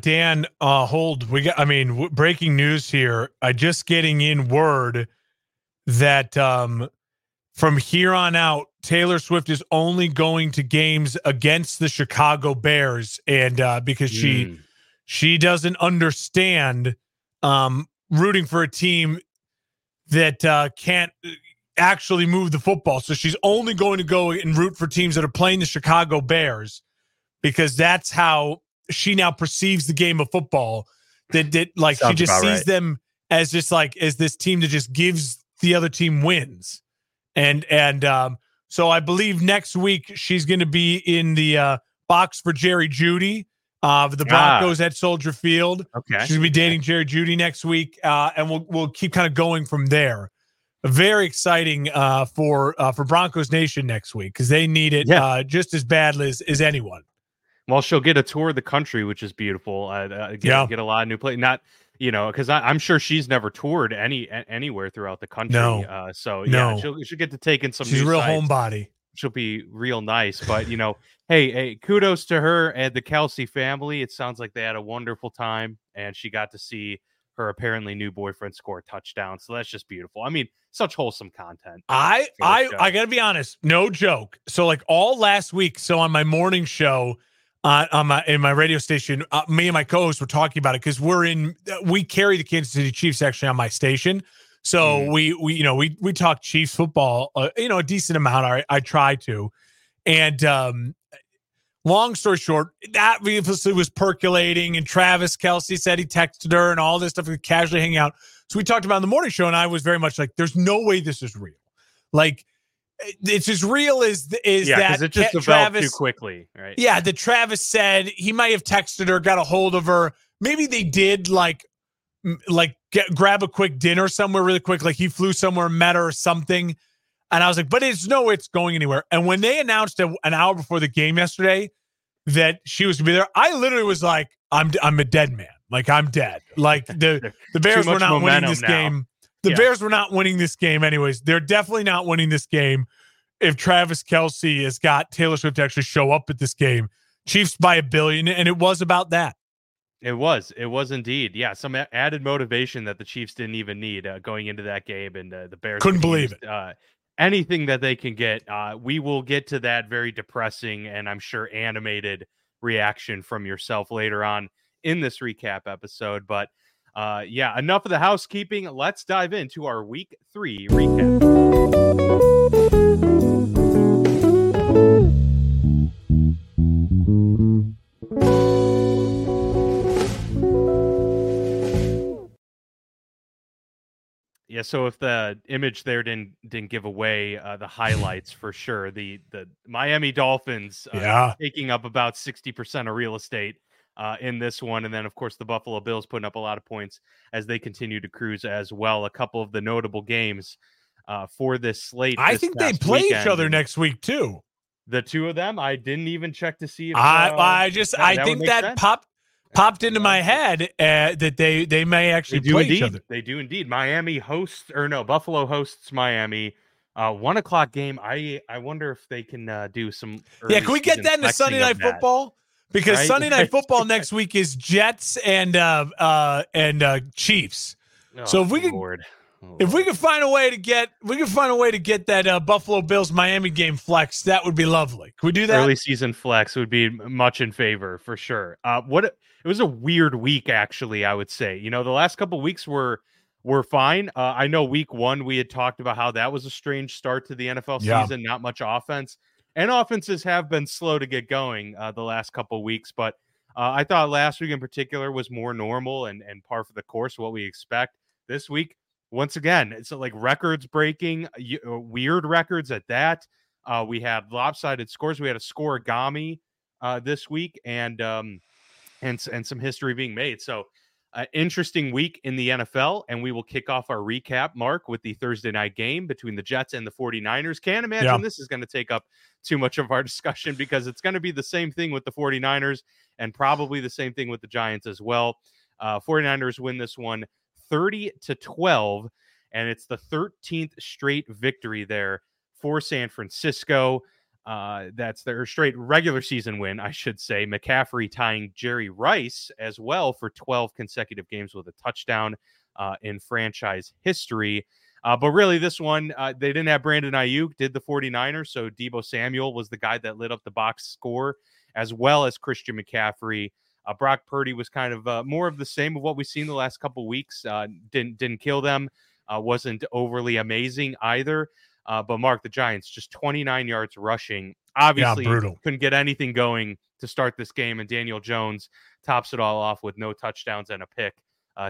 Dan, hold. We got, breaking news here. Just getting in word that from here on out, Taylor Swift is only going to games against the Chicago Bears, and because she doesn't understand rooting for a team that can't actually move the football. So she's only going to go and root for teams that are playing the Chicago Bears, because that's how she now perceives the game of football. That like sounds, she just sees right. them as just like as this team that just gives the other team wins. And so I believe next week she's going to be in the box for Jerry Jeudy of the Broncos at Soldier Field. Okay. She's going to be dating Jerry Jeudy next week, and we'll keep kind of going from there. Very exciting for Broncos Nation next week, because they need it just as badly as anyone. Well, she'll get a tour of the country, which is beautiful. Get a lot of new play. Not, you know, because I'm sure she's never toured anywhere throughout the country. No. She'll get to take in some. She's a real homebody. She'll be real nice, but you know, hey, kudos to her and the Kelce family. It sounds like they had a wonderful time, and she got to see her apparently new boyfriend score a touchdown. So that's just beautiful. I mean, such wholesome content. I gotta be honest, no joke. So like all last week, so on my morning show. In my radio station, me and my co-host were talking about it, because we carry the Kansas City Chiefs actually on my station, so we talk Chiefs football, a decent amount. I try to, and long story short, that obviously was percolating, and Travis Kelce said he texted her and all this stuff. We casually hang out, so we talked about it in the morning show, and I was very much like, "There's no way this is real," like. It's as real as that it just developed Travis, too quickly, right? Yeah, that Travis said he might have texted her, got a hold of her. Maybe they did grab a quick dinner somewhere really quick. Like he flew somewhere, met her or something. And I was like, but it's no way it's going anywhere. And when they announced an hour before the game yesterday that she was going to be there, I literally was like, I'm a dead man. Like I'm dead. Like the Bears were not winning this game. The Bears were not winning this game anyways. They're definitely not winning this game if Travis Kelce has got Taylor Swift to actually show up at this game. Chiefs by a billion, and it was about that. It was indeed. Yeah, some added motivation that the Chiefs didn't even need going into that game, and the Bears couldn't believe it. Anything that they can get. We will get to that very depressing and I'm sure animated reaction from yourself later on in this recap episode, but enough of the housekeeping. Let's dive into our week 3 recap. Yeah, so if the image there didn't give away the highlights for sure, the Miami Dolphins taking up about 60% of real estate in this one. And then, of course, the Buffalo Bills putting up a lot of points as they continue to cruise as well. A couple of the notable games for this slate. I think they play each other next week, too. The two of them, I didn't even check to see. I think that popped into my head that they may actually play each other. They do indeed. Buffalo hosts Miami. 1:00 game. I wonder if they can do some. Yeah, can we get that into Sunday Night Football? Because Sunday Night Football next week is Jets and Chiefs. Oh, so if we could find a way to get that Buffalo Bills Miami game flex, that would be lovely. Could we do that? Early season flex would be much in favor for sure. It was a weird week, actually. I would say, you know, the last couple of weeks were fine. I know week 1 we had talked about how that was a strange start to the NFL season, not much offense. And offenses have been slow to get going the last couple of weeks, but I thought last week in particular was more normal and par for the course, what we expect. This week, once again, it's like records breaking, weird records at that. We had lopsided scores. We had a scoregami this week, and some history being made. So, interesting week in the NFL, and we will kick off our recap, Mark, with the Thursday night game between the Jets and the 49ers. Can't imagine this is going to take up too much of our discussion, because it's going to be the same thing with the 49ers and probably the same thing with the Giants as well. 49ers win this one 30-12, and it's the 13th straight victory there for San Francisco. That's their straight regular season win, I should say. McCaffrey tying Jerry Rice as well for 12 consecutive games with a touchdown in franchise history. But really, this one, they didn't have Brandon Ayuk, did the 49ers, so Deebo Samuel was the guy that lit up the box score, as well as Christian McCaffrey. Brock Purdy was kind of more of the same of what we've seen the last couple weeks. Didn't kill them, wasn't overly amazing either. But Mark, the Giants, just 29 yards rushing. Obviously, couldn't get anything going to start this game, and Daniel Jones tops it all off with no touchdowns and a pick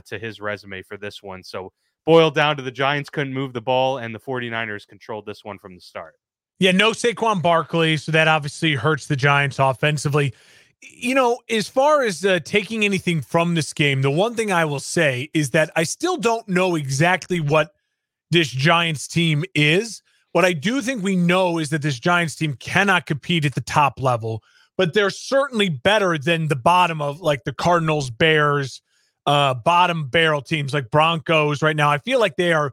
to his resume for this one. So boiled down to the Giants couldn't move the ball, and the 49ers controlled this one from the start. Yeah, no Saquon Barkley, so that obviously hurts the Giants offensively. You know, as far as taking anything from this game, the one thing I will say is that I still don't know exactly what this Giants team is. What I do think we know is that this Giants team cannot compete at the top level, but they're certainly better than the bottom of, like, the Cardinals, Bears, bottom barrel teams like Broncos right now. I feel like they are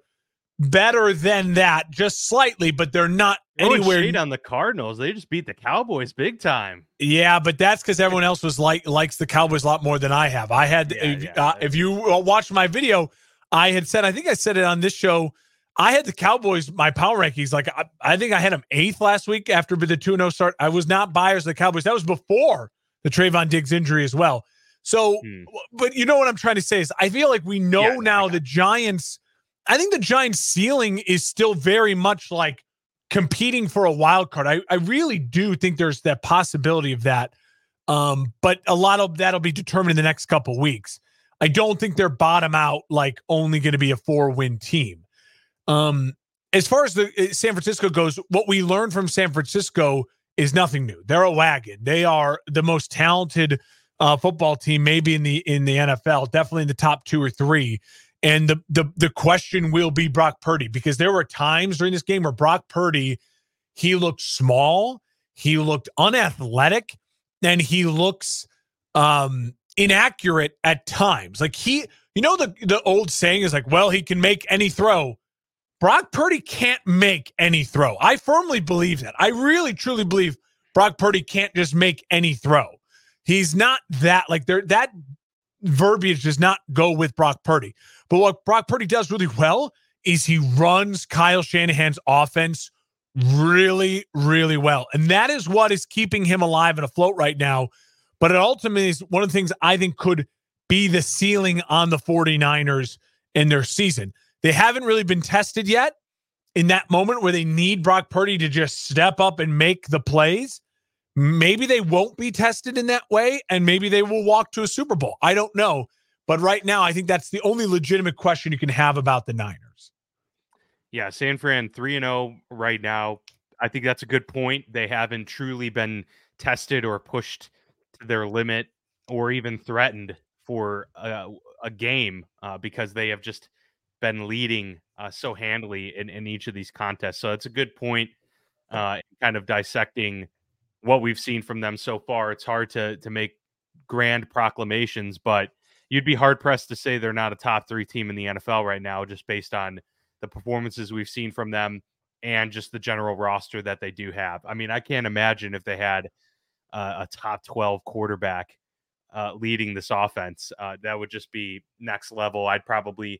better than that, just slightly, but they're not anywhere. Shade on the Cardinals. They just beat the Cowboys big time. Yeah, but that's because everyone else was likes the Cowboys a lot more than I have. I had, if you watched my video, I had said, I think I said it on this show, I had the Cowboys, my power rankings, like I think I had them 8th last week after the 2-0 start. I was not buyers of the Cowboys. That was before the Trayvon Diggs injury as well. So, but you know what I'm trying to say is I feel like we know now the Giants, I think the Giants ceiling is still very much like competing for a wild card. I really do think there's that possibility of that. But a lot of that'll be determined in the next couple of weeks. I don't think they're bottom out, like only going to be a 4-win team. As far as the San Francisco goes, what we learned from San Francisco is nothing new. They're a wagon. They are the most talented football team, maybe in the NFL, definitely in the top 2 or 3. And the question will be Brock Purdy, because there were times during this game where Brock Purdy, he looked small, he looked unathletic, and he looks inaccurate at times. Like the old saying is like, well, he can make any throw. Brock Purdy can't make any throw. I firmly believe that. I really truly believe Brock Purdy can't just make any throw. He's not that, like, there, that verbiage does not go with Brock Purdy. But what Brock Purdy does really well is he runs Kyle Shanahan's offense really, really well. And that is what is keeping him alive and afloat right now. But it ultimately is one of the things I think could be the ceiling on the 49ers in their season. They haven't really been tested yet in that moment where they need Brock Purdy to just step up and make the plays. Maybe they won't be tested in that way, and maybe they will walk to a Super Bowl. I don't know. But right now, I think that's the only legitimate question you can have about the Niners. Yeah, San Fran 3-0 right now. I think that's a good point. They haven't truly been tested or pushed to their limit or even threatened for a game because they have just been leading so handily in each of these contests. So that's a good point, kind of dissecting what we've seen from them so far. It's hard to make grand proclamations, but you'd be hard-pressed to say they're not a top 3 team in the NFL right now just based on the performances we've seen from them and just the general roster that they do have. I mean, I can't imagine if they had a top 12 quarterback leading this offense. That would just be next level. I'd probably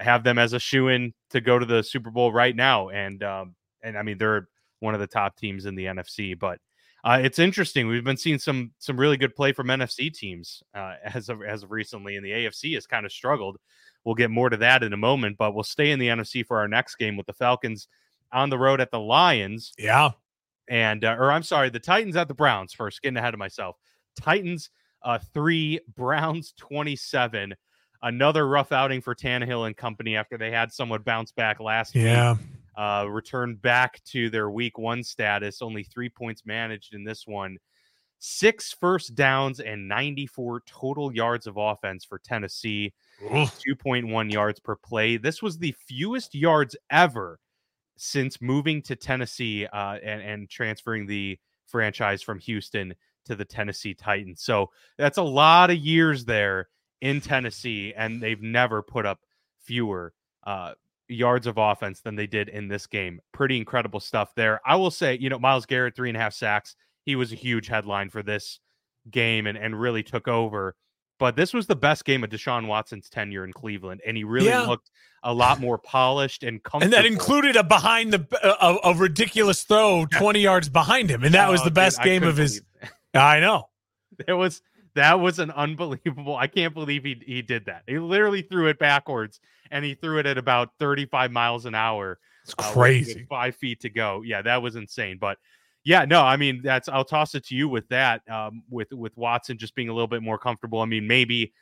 have them as a shoo-in to go to the Super Bowl right now. And I mean, they're one of the top teams in the NFC, but it's interesting. We've been seeing some really good play from NFC teams as of recently, and the AFC has kind of struggled. We'll get more to that in a moment, but we'll stay in the NFC for our next game with the Falcons on the road at the Lions. Yeah. And, the Titans at the Browns first, getting ahead of myself. Titans 3, Browns 27. Another rough outing for Tannehill and company after they had someone bounce back last week. Return back to their week 1 status. Only 3 points managed in this one. 6 first downs and 94 total yards of offense for Tennessee. 2.1 yards per play. This was the fewest yards ever since moving to Tennessee and transferring the franchise from Houston to the Tennessee Titans. So that's a lot of years there in Tennessee, and they've never put up fewer yards of offense than they did in this game. Pretty incredible stuff there. I will say, you know, Myles Garrett, 3.5 sacks. He was a huge headline for this game and really took over. But this was the best game of Deshaun Watson's tenure in Cleveland, and he really looked a lot more polished and comfortable. And that included a behind the a ridiculous throw 20 yards behind him, and that was the best game of his. I know. That was an unbelievable. I can't believe he did that. He literally threw it backwards, and he threw it at about 35 miles an hour. It's crazy. 5 feet to go. Yeah, that was insane. But yeah, no, I mean, I'll toss it to you with that, with Watson just being a little bit more comfortable. I mean, maybe,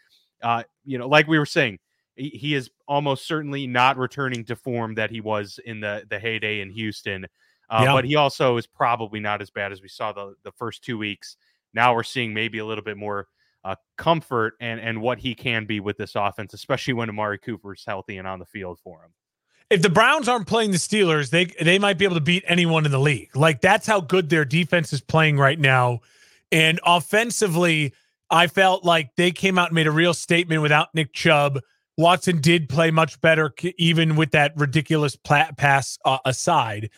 you know, like we were saying, he is almost certainly not returning to form that he was in the heyday in Houston, but he also is probably not as bad as we saw the first 2 weeks. Now we're seeing maybe a little bit more comfort and what he can be with this offense, especially when Amari Cooper's healthy and on the field for him. If the Browns aren't playing the Steelers, they might be able to beat anyone in the league. Like, that's how good their defense is playing right now. And offensively, I felt like they came out and made a real statement without Nick Chubb. Watson did play much better, even with that ridiculous pass aside.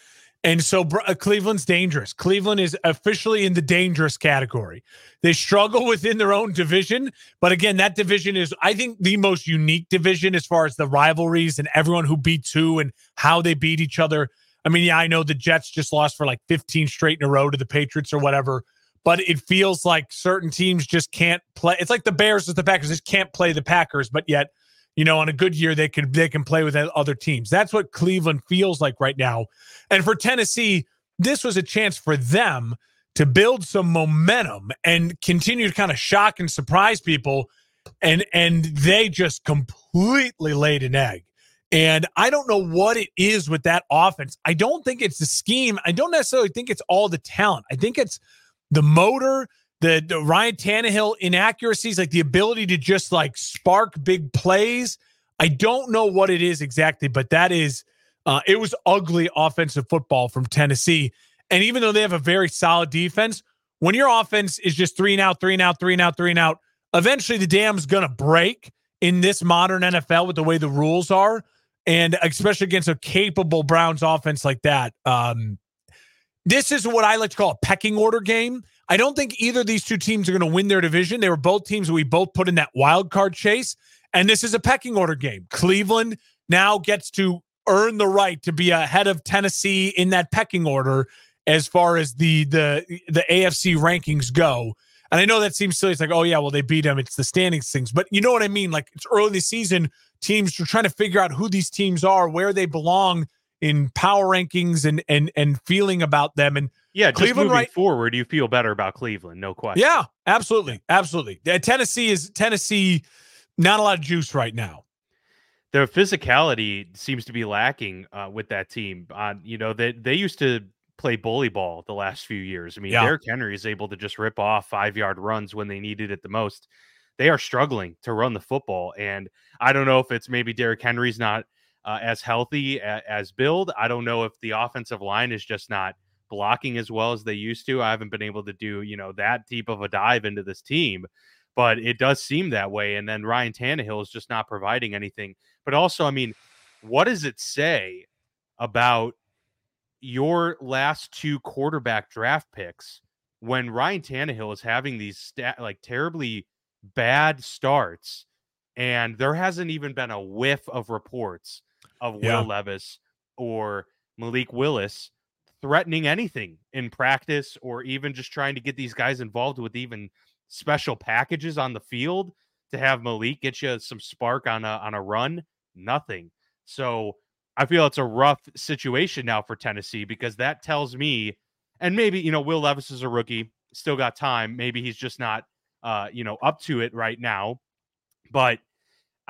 And so Cleveland's dangerous. Cleveland is officially in the dangerous category. They struggle within their own division. But again, that division is, I think, the most unique division as far as the rivalries and everyone who beats who and how they beat each other. I mean, yeah, I know the Jets just lost for like 15 straight in a row to the Patriots or whatever, but it feels like certain teams just can't play. It's like the Bears with the Packers just can't play the Packers, but yet, you know, on a good year, they can play with other teams. That's what Cleveland feels like right now. And for Tennessee, this was a chance for them to build some momentum and continue to kind of shock and surprise people. And they just completely laid an egg. And I don't know what it is with that offense. I don't think it's the scheme. I don't necessarily think it's all the talent. I think it's the motor. The Ryan Tannehill inaccuracies, like the ability to just like spark big plays. I don't know what it is exactly, but that is, it was ugly offensive football from Tennessee. And even though they have a very solid defense, when your offense is just three and out, three and out, three and out, three and out, eventually the dam's going to break in this modern NFL with the way the rules are. And especially against a capable Browns offense like that. This is what I like to call a pecking order game. I don't think either of these two teams are going to win their division. They were both teams that we both put in that wild card chase. And this is a pecking order game. Cleveland now gets to earn the right to be ahead of Tennessee in that pecking order as far as the AFC rankings go. And I know that seems silly. It's like, oh yeah, well, they beat them. It's the standings things. But you know what I mean? Like, it's early in the season. Teams are trying to figure out who these teams are, where they belong in power rankings and feeling about them. And yeah, just Cleveland moving forward, you feel better about Cleveland, no question. Yeah, absolutely, absolutely. Tennessee, not a lot of juice right now. Their physicality seems to be lacking with that team. You know, they used to play bully ball the last few years. I mean, Derrick Henry is able to just rip off 5-yard runs when they needed it the most. They are struggling to run the football, and I don't know if it's maybe Derrick Henry's not as healthy as build. I don't know if the offensive line is just not blocking as well as they used to. I haven't been able to do, you know, that deep of a dive into this team, but it does seem that way. And then Ryan Tannehill is just not providing anything. But also, I mean, what does it say about your last two quarterback draft picks when Ryan Tannehill is having these terribly bad starts, and there hasn't even been a whiff of reports of Will Levis or Malik Willis threatening anything in practice, or even just trying to get these guys involved with even special packages on the field to have Malik get you some spark on a run? Nothing. So I feel it's a rough situation now for Tennessee, because that tells me, and maybe, you know, Will Levis is a rookie, still got time. Maybe he's just not, up to it right now. But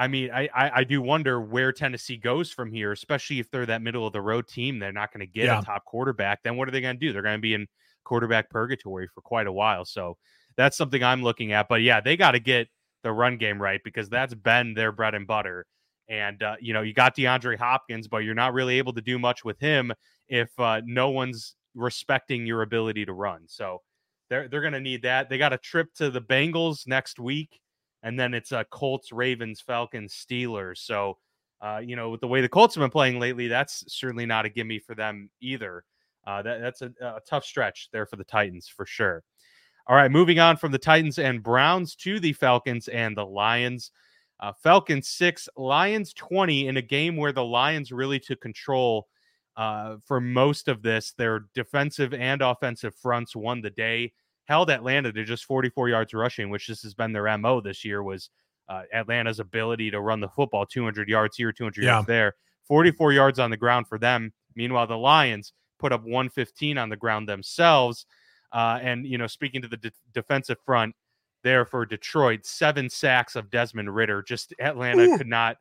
I mean, I do wonder where Tennessee goes from here, especially if they're that middle-of-the-road team. They're not going to get a top quarterback. Then what are they going to do? They're going to be in quarterback purgatory for quite a while. So that's something I'm looking at. But, yeah, they got to get the run game right, because that's been their bread and butter. And, you know, you got DeAndre Hopkins, but you're not really able to do much with him if no one's respecting your ability to run. So they're going to need that. They got a trip to the Bengals next week. And then it's Colts, Ravens, Falcons, Steelers. So With the way the Colts have been playing lately, that's certainly not a gimme for them either. That's a tough stretch there for the Titans for sure. All right, moving on from the Titans and Browns to the Falcons and the Lions. Falcons 6, Lions 20 in a game where the Lions really took control for most of this. Their defensive and offensive fronts won the day, held Atlanta to just 44 yards rushing, which this has been their MO this year, was Atlanta's ability to run the football, 200 yards here, 200 yards there, 44 yards on the ground for them. Meanwhile, the Lions put up 115 on the ground themselves. Speaking to the defensive front there for Detroit, 7 sacks of Desmond Ridder. Just Atlanta could not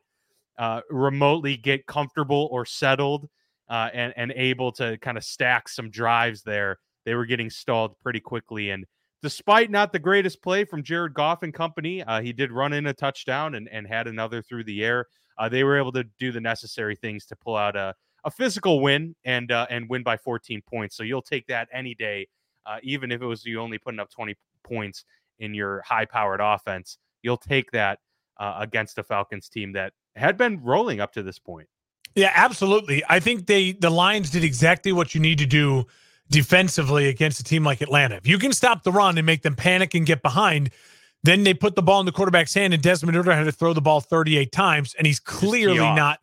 remotely get comfortable or settled and able to kind of stack some drives there. They were getting stalled pretty quickly. And despite not the greatest play from Jared Goff and company, he did run in a touchdown and had another through the air. They were able to do the necessary things to pull out a physical win and win by 14 points. So you'll take that any day. Even if it was you only putting up 20 points in your high-powered offense, you'll take that against a Falcons team that had been rolling up to this point. Yeah, absolutely. I think the Lions did exactly what you need to do defensively against a team like Atlanta. If you can stop the run and make them panic and get behind, then they put the ball in the quarterback's hand, and Desmond Ridder had to throw the ball 38 times, and he's clearly not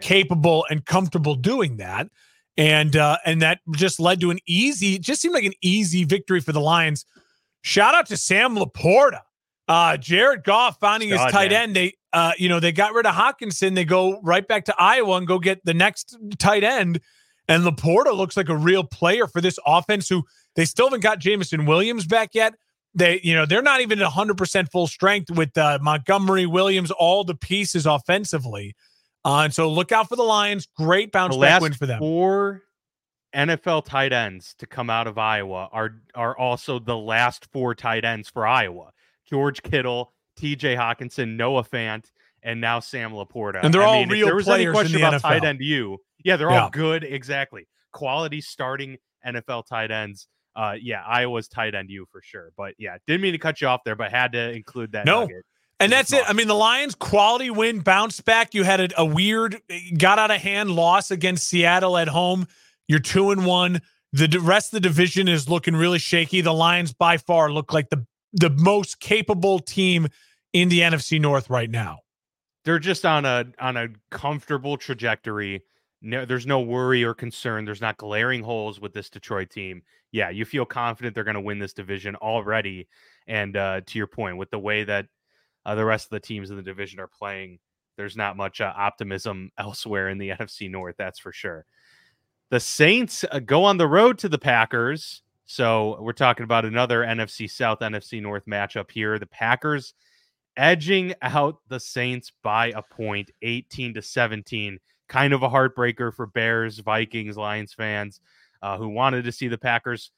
capable and comfortable doing that. And that just led to an easy victory for the Lions. Shout out to Sam Laporta, Jared Goff finding his tight end. They, they got rid of Hockenson. They go right back to Iowa and go get the next tight end. And Laporta looks like a real player for this offense, who they still haven't got Jamison Williams back yet. They, they're not even 100% full strength with Montgomery, Williams, all the pieces offensively. And so look out for the Lions. Great bounce back win for them. 4 NFL tight ends to come out of Iowa are also the last 4 tight ends for Iowa. George Kittle, TJ Hockenson, Noah Fant, and now Sam Laporta. And they're all real players. If there was any question about NFL tight end, they're all good. Exactly. Quality starting NFL tight ends. Iowa's tight end U for sure. But didn't mean to cut you off there, but had to include that. No. Nugget. And that's it. I mean, the Lions, quality win, bounce back. You had a weird, got out of hand loss against Seattle at home. You're 2-1. The rest of the division is looking really shaky. The Lions by far look like the most capable team in the NFC North right now. They're just on a comfortable trajectory. No, there's no worry or concern. There's not glaring holes with this Detroit team. Yeah, you feel confident they're going to win this division already. And to your point, with the way that the rest of the teams in the division are playing, there's not much optimism elsewhere in the NFC North, that's for sure. The Saints go on the road to the Packers. So we're talking about another NFC South, NFC North matchup here. The Packers edging out the Saints by a point, 18-17. Kind of a heartbreaker for Bears, Vikings, Lions fans who wanted to see the Packers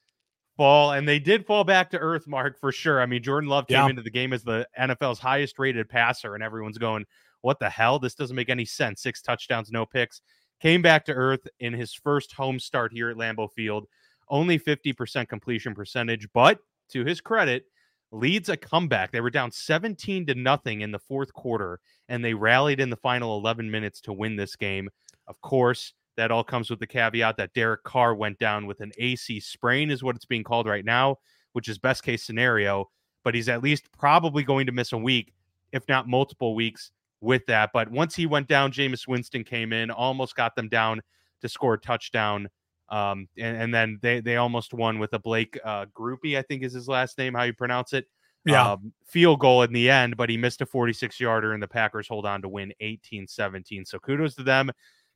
fall, and they did fall back to earth, Mark, for sure. I mean, Jordan Love came into the game as the NFL's highest rated passer, and everyone's going, what the hell? This doesn't make any sense. 6 touchdowns, no picks. Came back to earth in his first home start here at Lambeau Field. Only 50% completion percentage, but to his credit, leads a comeback. They were down 17-0 in the fourth quarter, and they rallied in the final 11 minutes to win this game. Of course, that all comes with the caveat that Derek Carr went down with an AC sprain is what it's being called right now, which is best case scenario, but he's at least probably going to miss a week, if not multiple weeks with that. But once he went down, Jameis Winston came in, almost got them down to score a touchdown. And then they almost won with a Blake Groupie, I think is his last name, how you pronounce it. Yeah. Field goal in the end, but he missed a 46-yarder, and the Packers hold on to win 18-17. So kudos to them.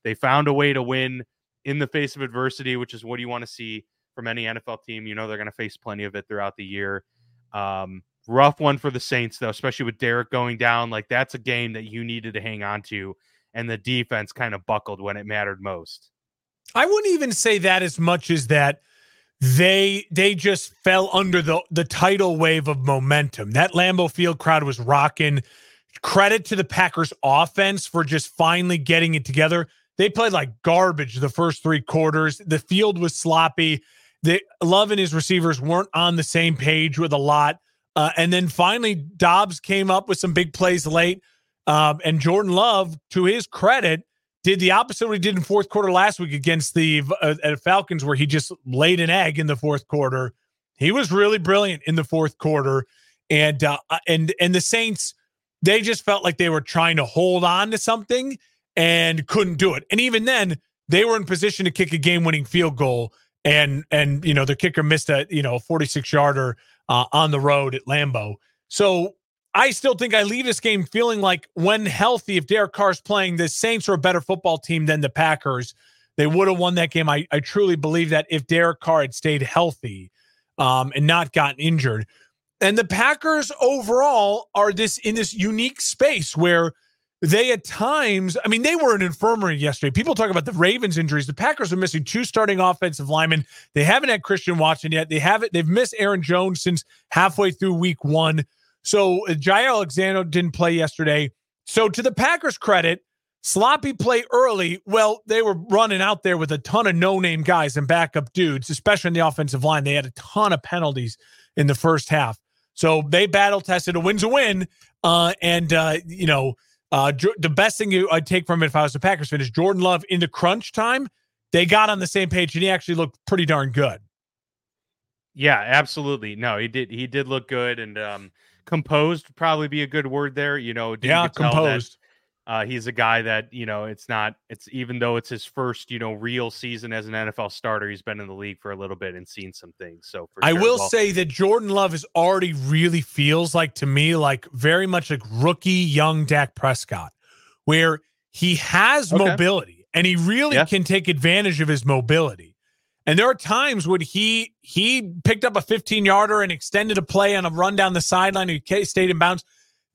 They found a way to win in the face of adversity, which is what you want to see from any NFL team. You know they're going to face plenty of it throughout the year. Rough one for the Saints, though, especially with Derek going down. Like, that's a game that you needed to hang on to, and the defense kind of buckled when it mattered most. I wouldn't even say that as much as that they just fell under the tidal wave of momentum. That Lambeau Field crowd was rocking. Credit to the Packers offense for just finally getting it together. They played like garbage the first 3 quarters. The field was sloppy. Love and his receivers weren't on the same page with a lot. And then finally, Dobbs came up with some big plays late. And Jordan Love, to his credit, did the opposite of what he did in fourth quarter last week against the Falcons, where he just laid an egg in the fourth quarter. He was really brilliant in the fourth quarter. And the Saints, they just felt like they were trying to hold on to something and couldn't do it. And even then, they were in position to kick a game-winning field goal, and you know, their kicker missed a 46-yarder on the road at Lambeau. So I still think I leave this game feeling like, when healthy, if Derek Carr's playing, the Saints are a better football team than the Packers. They would have won that game. I truly believe that if Derek Carr had stayed healthy and not gotten injured. And the Packers overall are in this unique space where they at times, I mean, they were an infirmary yesterday. People talk about the Ravens injuries. The Packers are missing two starting offensive linemen. They haven't had Christian Watson yet. They've missed Aaron Jones since halfway through week 1. So Jair Alexander didn't play yesterday. So to the Packers' credit, sloppy play early. Well, they were running out there with a ton of no-name guys and backup dudes, especially on the offensive line. They had a ton of penalties in the first half. So they battle tested. A win's a win. The best thing I'd take from it if I was a Packers fan is Jordan Love in the crunch time. They got on the same page, and he actually looked pretty darn good. Yeah, absolutely. No, he did. He did look good, and composed would probably be a good word there. Composed. He's a guy that, even though it's his first, real season as an NFL starter, he's been in the league for a little bit and seen some things. So for I will say that Jordan Love is already really feels like, to me, like very much like rookie young Dak Prescott, where he has mobility and he really can take advantage of his mobility. And there are times when he picked up a 15-yarder and extended a play on a run down the sideline and he stayed in bounds.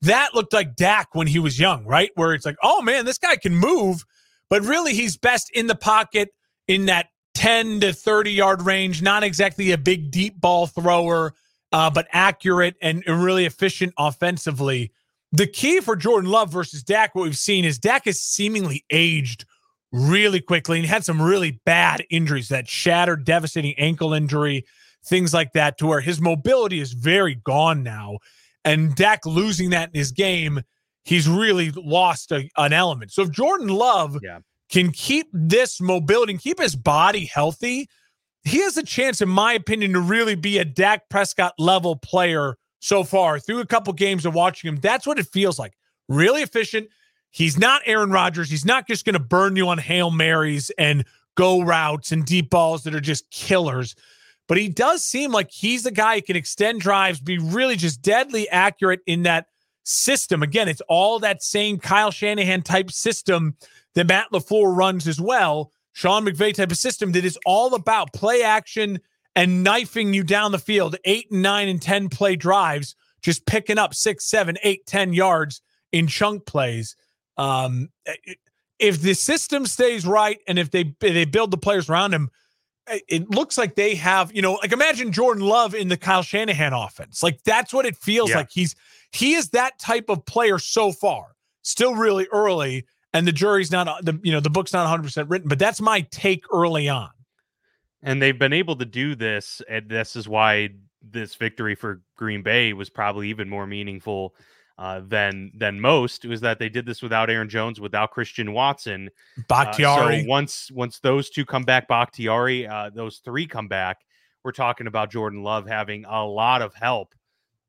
That looked like Dak when he was young, right? Where it's like, oh man, this guy can move, but really he's best in the pocket in that 10 to 30-yard range. Not exactly a big deep ball thrower, but accurate and really efficient offensively. The key for Jordan Love versus Dak, what we've seen is Dak has seemingly aged really quickly and had some really bad injuries, that shattered, devastating ankle injury, things like that, to where his mobility is very gone now. And Dak losing that in his game, he's really lost an element. So if Jordan Love can keep this mobility and keep his body healthy, he has a chance, in my opinion, to really be a Dak Prescott-level player so far. Through a couple games of watching him, that's what it feels like. Really efficient. He's not Aaron Rodgers. He's not just going to burn you on Hail Marys and go routes and deep balls that are just killers. But he does seem like he's the guy who can extend drives, be really just deadly accurate in that system. Again, it's all that same Kyle Shanahan type system that Matt LaFleur runs as well. Sean McVay type of system that is all about play action and knifing you down the field. 8, 9, and 10 play drives, just picking up 6, 7, 8, 10 yards in chunk plays. If the system stays right and if they build the players around him, it looks like they have, like imagine Jordan Love in the Kyle Shanahan offense. Like that's what it feels like. He is that type of player so far. Still really early, and the jury's not the book's not 100% written, but that's my take early on. And they've been able to do this, and this is why this victory for Green Bay was probably even more meaningful than most, was that they did this without Aaron Jones, without Christian Watson. Bakhtiari. So once those two come back, Bakhtiari, those three come back, we're talking about Jordan Love having a lot of help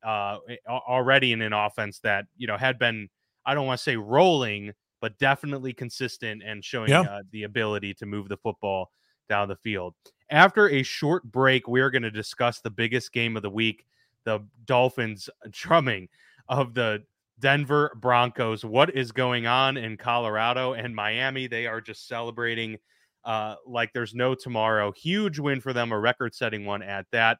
already in an offense that, had been, I don't want to say rolling, but definitely consistent and showing the ability to move the football down the field. After a short break, we're going to discuss the biggest game of the week, the Dolphins drumming of the Denver Broncos. What is going on in Colorado and Miami? They are just celebrating like there's no tomorrow. Huge win for them, a record-setting one at that.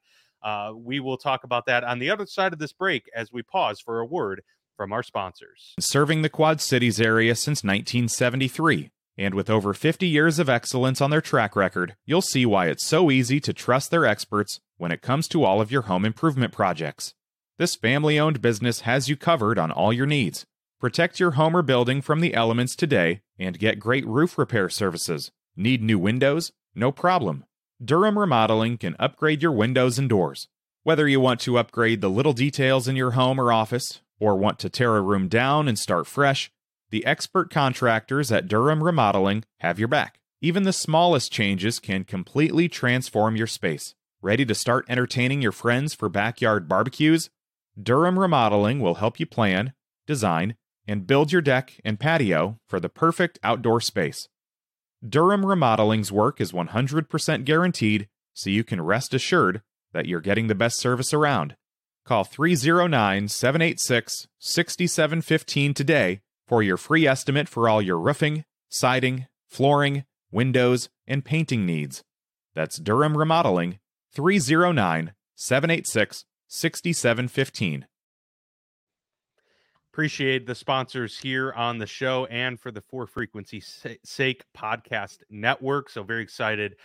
We will talk about that on the other side of this break as we pause for a word from our sponsors. Serving the Quad Cities area since 1973, and with over 50 years of excellence on their track record, you'll see why it's so easy to trust their experts when it comes to all of your home improvement projects. This family-owned business has you covered on all your needs. Protect your home or building from the elements today and get great roof repair services. Need new windows? No problem. Durham Remodeling can upgrade your windows and doors. Whether you want to upgrade the little details in your home or office or want to tear a room down and start fresh, the expert contractors at Durham Remodeling have your back. Even the smallest changes can completely transform your space. Ready to start entertaining your friends for backyard barbecues? Durham Remodeling will help you plan, design, and build your deck and patio for the perfect outdoor space. Durham Remodeling's work is 100% guaranteed, so you can rest assured that you're getting the best service around. Call 309-786-6715 today for your free estimate for all your roofing, siding, flooring, windows, and painting needs. That's Durham Remodeling, 309-786-6715. Appreciate the sponsors here on the show and for the For Frequency's Sake podcast network. So very excited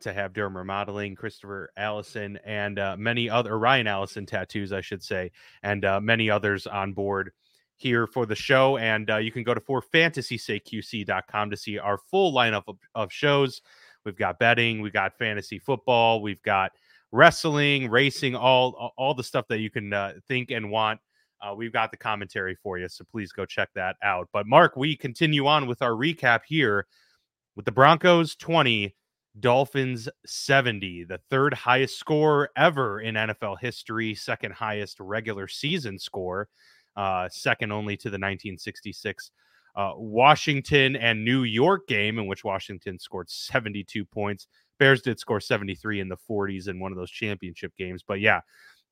to have Durham Remodeling, Christopher Allison, and many other, Ryan Allison Tattoos, I should say, and many others on board here for the show. And you can go to forfantasysakeqc.com to see our full lineup of shows. We've got betting, we've got fantasy football, we've got wrestling, racing, all the stuff that you can think and want. We've got the commentary for you, so please go check that out. But, Mark, we continue on with our recap here with the Broncos 20, Dolphins 70, the third highest score ever in NFL history, second highest regular season score, second only to the 1966 Washington and New York game, in which Washington scored 72 points. Bears did score 73 in the 40s in one of those championship games. But, yeah,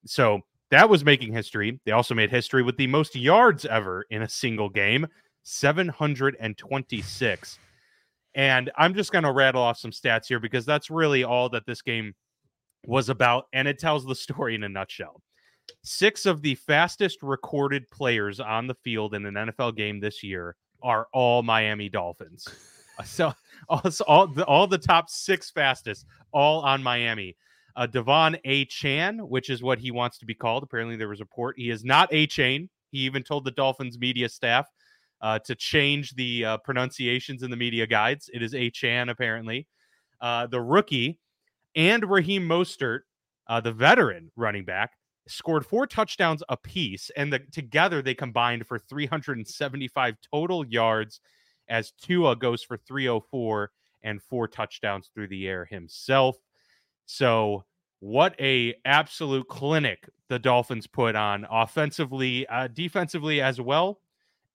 so that was making history. They also made history with the most yards ever in a single game, 726. And I'm just going to rattle off some stats here because that's really all that this game was about, and it tells the story in a nutshell. 6 of the fastest recorded players on the field in an NFL game this year are all Miami Dolphins. So all the top 6 fastest, all on Miami. De'Von Achane, which is what he wants to be called. Apparently there was a report. He is not Achane. He even told the Dolphins media staff to change the pronunciations in the media guides. It is Achane, apparently. The rookie and Raheem Mostert, the veteran running back, scored 4 touchdowns apiece, and together they combined for 375 total yards as Tua goes for 304 and 4 touchdowns through the air himself. So what a absolute clinic the Dolphins put on offensively, defensively as well,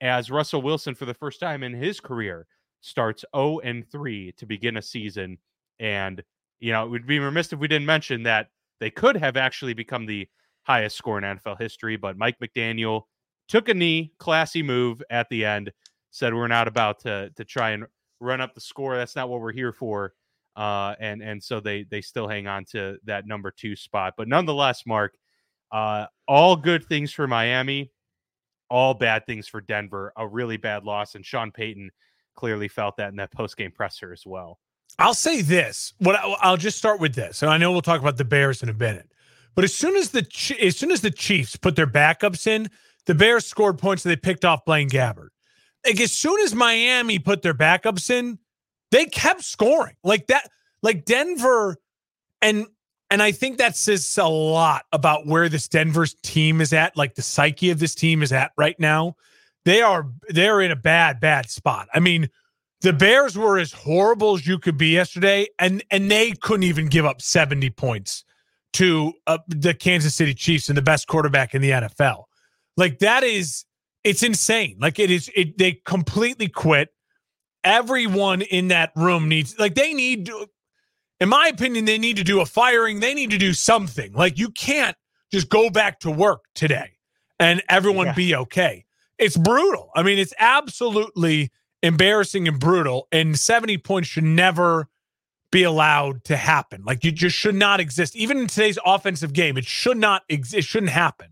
as Russell Wilson for the first time in his career starts 0-3 to begin a season. And, you know, it would be remiss if we didn't mention that they could have actually become the highest score in NFL history, but Mike McDaniel took a knee, classy move at the end, said we're not about to try and run up the score. That's not what we're here for. And so they still hang on to that number 2 spot. But nonetheless, Mark, all good things for Miami, all bad things for Denver, a really bad loss. And Sean Payton clearly felt that in that postgame presser as well. I'll say this. I'll just start with this. And I know we'll talk about the Bears in a minute. But as soon as the Chiefs put their backups in, the Bears scored points and they picked off Blaine Gabbert. Like, as soon as Miami put their backups in, they kept scoring like that, like Denver. And I think that says a lot about where this Denver's team is at, like the psyche of this team is at right now. They're in a bad, bad spot. I mean, the Bears were as horrible as you could be yesterday, and they couldn't even give up 70 points to the Kansas City Chiefs and the best quarterback in the NFL. Like it's insane. Like they completely quit. Everyone in that room needs, like, they need, in my opinion, they need to do a firing. They need to do something. Like, you can't just go back to work today and everyone be okay. It's brutal. I mean, it's absolutely embarrassing and brutal. And 70 points should never be allowed to happen. Like, you just should not exist. Even in today's offensive game, it should not exist. It shouldn't happen.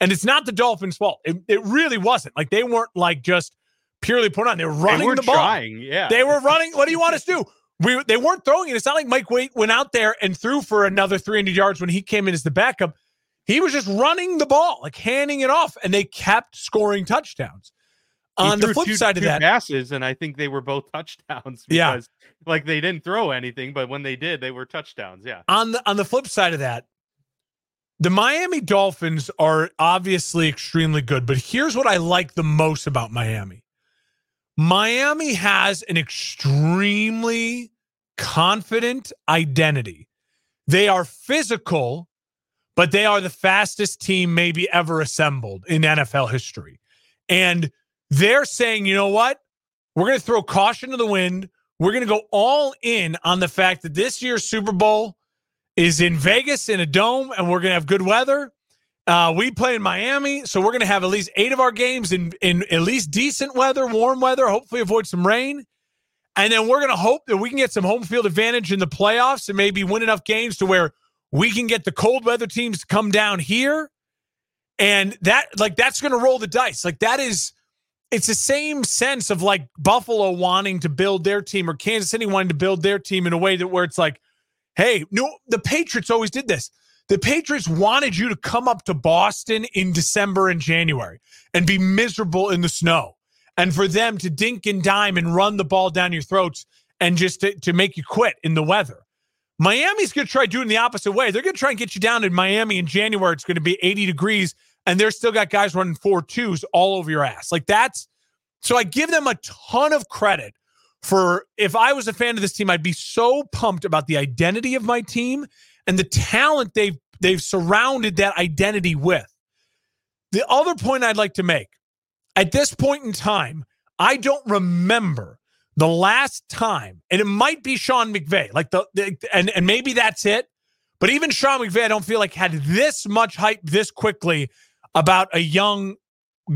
And it's not the Dolphins' fault. It really wasn't. Like, they weren't like just purely put on. They were running the ball. Trying, yeah. They were running. What do you want us to do? They weren't throwing it. It's not like Mike Waite went out there and threw for another 300 yards when he came in as the backup. He was just running the ball, like handing it off, and they kept scoring touchdowns. On the flip side of that, passes, and I think they were both touchdowns. Because, like, they didn't throw anything, but when they did, they were touchdowns. Yeah. On the flip side of that, The Miami Dolphins are obviously extremely good, but here's what I like the most about Miami. Miami has an extremely confident identity. They are physical, but they are the fastest team maybe ever assembled in NFL history. And they're saying, you know what? We're going to throw caution to the wind. We're going to go all in on the fact that this year's Super Bowl is in Vegas in a dome, and we're going to have good weather. We play in Miami, so we're going to have at least 8 of our games in at least decent weather, warm weather, hopefully avoid some rain. And then we're going to hope that we can get some home field advantage in the playoffs and maybe win enough games to where we can get the cold weather teams to come down here. And that, like, that's going to roll the dice. Like, that is, it's the same sense of like Buffalo wanting to build their team or Kansas City wanting to build their team in a way that where it's like, hey, no, the Patriots always did this. The Patriots wanted you to come up to Boston in December and January and be miserable in the snow and for them to dink and dime and run the ball down your throats and just to make you quit in the weather. Miami's going to try doing the opposite way. They're going to try and get you down in Miami in January. It's going to be 80 degrees, and they're still got guys running 4.2s all over your ass. Like that's – so I give them a ton of credit for – if I was a fan of this team, I'd be so pumped about the identity of my team and the talent they've surrounded that identity with. The other point I'd like to make, at this point in time, I don't remember the last time, and it might be Sean McVay, like and maybe that's it, but even Sean McVay, I don't feel like had this much hype this quickly about a young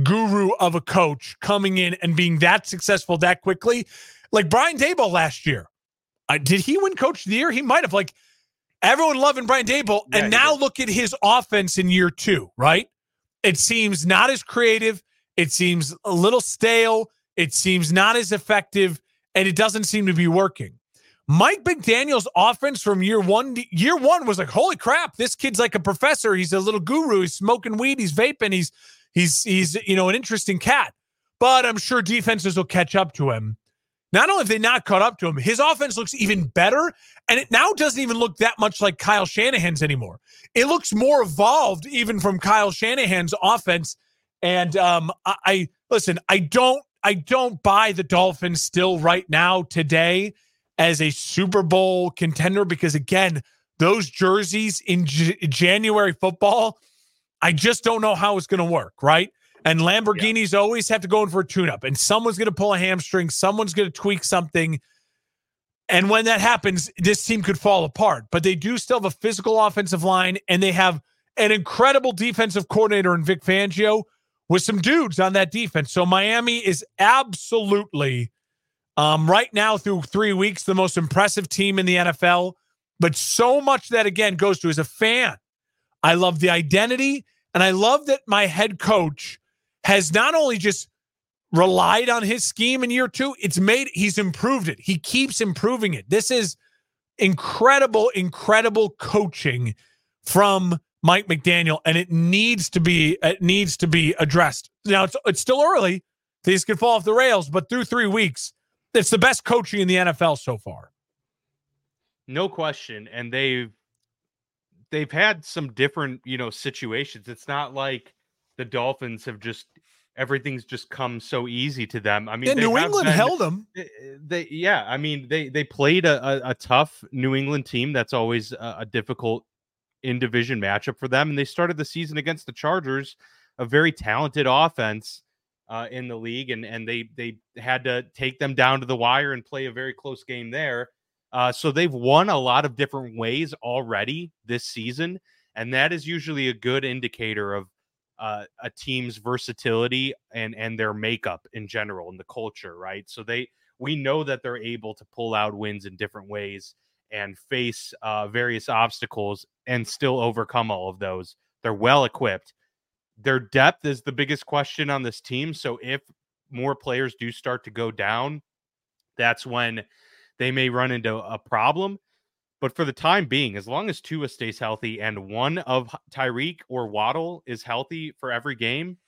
guru of a coach coming in and being that successful that quickly. Like Brian Daboll last year, did he win Coach of the Year? He might have. Like, everyone loving Brian Daboll, yeah, and now look at his offense in year 2, right? It seems not as creative. It seems a little stale. It seems not as effective, and it doesn't seem to be working. Mike McDaniel's offense from year one was like, holy crap, this kid's like a professor. He's a little guru. He's smoking weed. He's vaping. He's you know, an interesting cat. But I'm sure defenses will catch up to him. Not only have they not caught up to him, his offense looks even better, and it now doesn't even look that much like Kyle Shanahan's anymore. It looks more evolved even from Kyle Shanahan's offense. And I don't buy the Dolphins still right now today as a Super Bowl contender because, again, those jerseys in January football, I just don't know how it's going to work, right? And Lamborghinis always have to go in for a tune-up, and someone's going to pull a hamstring, someone's going to tweak something. And when that happens, this team could fall apart. But they do still have a physical offensive line, and they have an incredible defensive coordinator in Vic Fangio with some dudes on that defense. So Miami is absolutely, right now through 3 weeks, the most impressive team in the NFL. But so much that, again, goes to as a fan, I love the identity, and I love that my head coach has not only just relied on his scheme in year 2, he's improved it. He keeps improving it. This is incredible, incredible coaching from Mike McDaniel, and it needs to be addressed. Now it's still early. These could fall off the rails, but through 3 weeks, it's the best coaching in the NFL so far. No question. And they've had some different, you know, situations. It's not like the Dolphins have just, everything's just come so easy to them. I mean, yeah, New England held them. They played a tough New England team. That's always a difficult in-division matchup for them. And they started the season against the Chargers, a very talented offense in the league. And they had to take them down to the wire and play a very close game there. So they've won a lot of different ways already this season. And that is usually a good indicator of a team's versatility and their makeup in general and the culture, right? So we know that they're able to pull out wins in different ways and face various obstacles and still overcome all of those. They're well equipped. Their depth is the biggest question on this team. So if more players do start to go down, that's when they may run into a problem. But for the time being, as long as Tua stays healthy and one of Tyreek or Waddle is healthy for every game,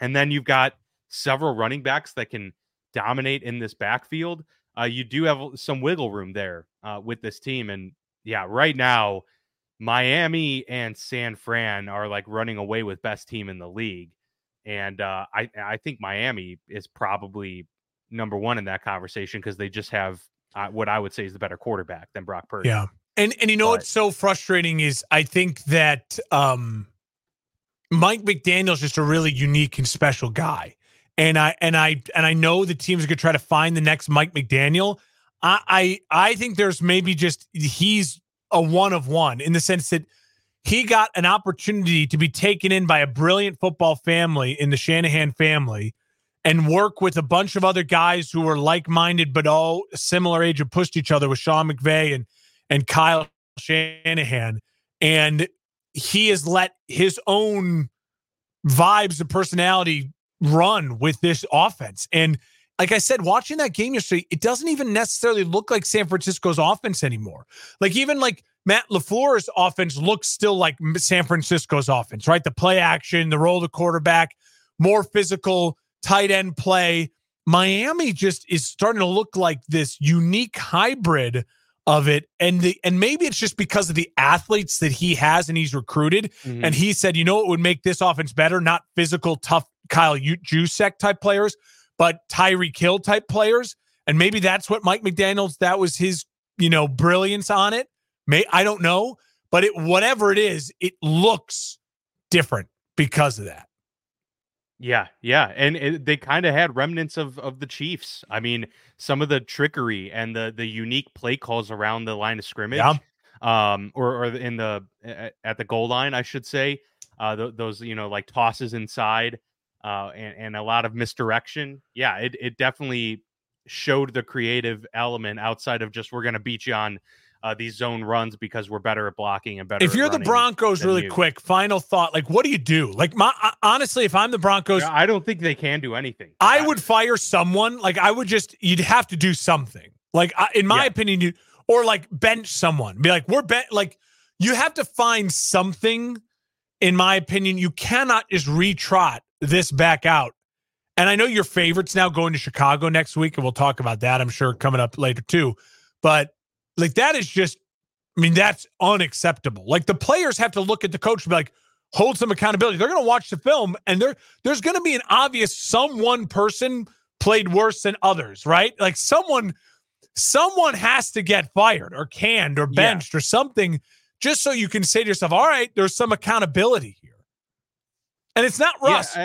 and then you've got several running backs that can dominate in this backfield, you do have some wiggle room there with this team. And yeah, right now, Miami and San Fran are like running away with best team in the league. And I think Miami is probably number one in that conversation because they just have what I would say is the better quarterback than Brock Purdy. Yeah. And you know, what's so frustrating is I think that Mike McDaniel's just a really unique and special guy. And I know the teams are going to try to find the next Mike McDaniel. I think there's maybe just he's a one of one in the sense that he got an opportunity to be taken in by a brilliant football family in the Shanahan family and work with a bunch of other guys who were like-minded but all similar age and pushed each other with Sean McVay and Kyle Shanahan. And he has let his own vibes and personality run with this offense. And like I said, watching that game yesterday, it doesn't even necessarily look like San Francisco's offense anymore. Like even like Matt LaFleur's offense looks still like San Francisco's offense, right? The play action, the role of the quarterback, more physical tight end play. Miami just is starting to look like this unique hybrid of it. And maybe it's just because of the athletes that he has and he's recruited. Mm-hmm. And he said, you know, it would make this offense better, not physical, tough Kyle Juszczyk type players, but Tyreek Hill type players. And maybe that's what Mike McDaniel's, that was his, you know, brilliance on it. I don't know, but whatever it is, it looks different because of that. Yeah. And they kind of had remnants of the Chiefs. I mean, some of the trickery and the unique play calls around the line of scrimmage, yeah. Or in the at the goal line, I should say, those, you know, like tosses inside and a lot of misdirection. Yeah, it definitely showed the creative element outside of just we're going to beat you on these zone runs because we're better at blocking and better. If you're the Broncos, really quick, final thought, like, what do you do? Like, honestly, if I'm the Broncos, I don't think they can do anything. I would fire someone. Like, I would just, you'd have to do something. Like, in my opinion, or like bench someone. Be like, you have to find something. In my opinion, you cannot just retrot this back out. And I know your favorites now going to Chicago next week, and we'll talk about that, I'm sure, coming up later too. But like that is just, I mean, that's unacceptable. Like the players have to look at the coach and be like, hold some accountability. They're going to watch the film and there's going to be an obvious, someone person played worse than others, right? Like someone has to get fired or canned or benched or something just so you can say to yourself, all right, there's some accountability here. And it's not Russ.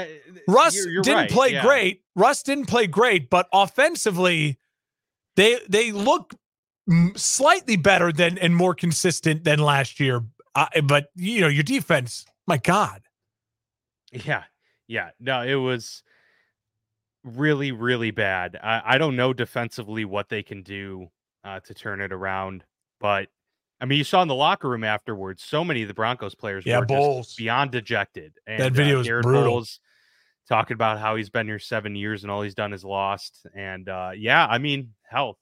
Russ you're didn't right. play yeah. great. Russ didn't play great, but offensively they look slightly better than and more consistent than last year. But you know, your defense, my God. Yeah. No, it was really, really bad. I don't know defensively what they can do to turn it around, but I mean, you saw in the locker room afterwards, so many of the Broncos players were just beyond dejected. And that video is brutal. Bowles talking about how he's been here 7 years and all he's done is lost. And I mean, health.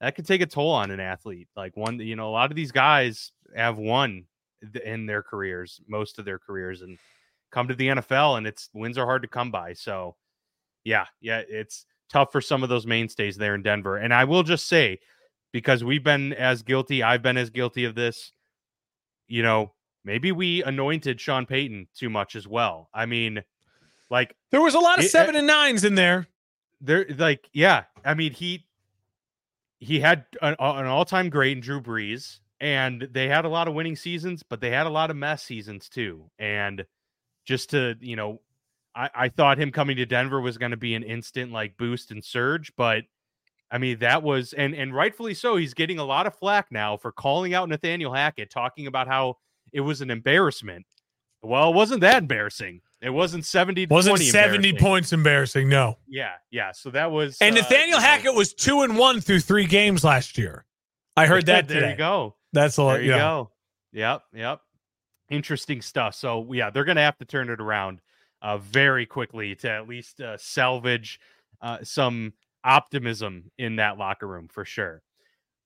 That could take a toll on an athlete. Like one, you know, a lot of these guys have won in their careers, most of their careers, and come to the NFL, and it's wins are hard to come by. So, yeah, it's tough for some of those mainstays there in Denver. And I will just say, because we've been as guilty, I've been as guilty of this, you know, maybe we anointed Sean Payton too much as well. I mean, like there was a lot of 7 and 9s in there. There, like, yeah, I mean, He had an all-time great in Drew Brees, and they had a lot of winning seasons, but they had a lot of mess seasons too. And just to, you know, I thought him coming to Denver was going to be an instant like boost and surge, but I mean, that was, and rightfully so, he's getting a lot of flack now for calling out Nathaniel Hackett, talking about how it was an embarrassment. Well, it wasn't that embarrassing. It wasn't 70 wasn't 70 points embarrassing, no. Yeah. So that was... And Nathaniel Hackett was 2-1 through 3 games last year. I heard that today. There you go. That's all. There you go. Yep. Interesting stuff. So, yeah, they're going to have to turn it around very quickly to at least salvage some optimism in that locker room for sure.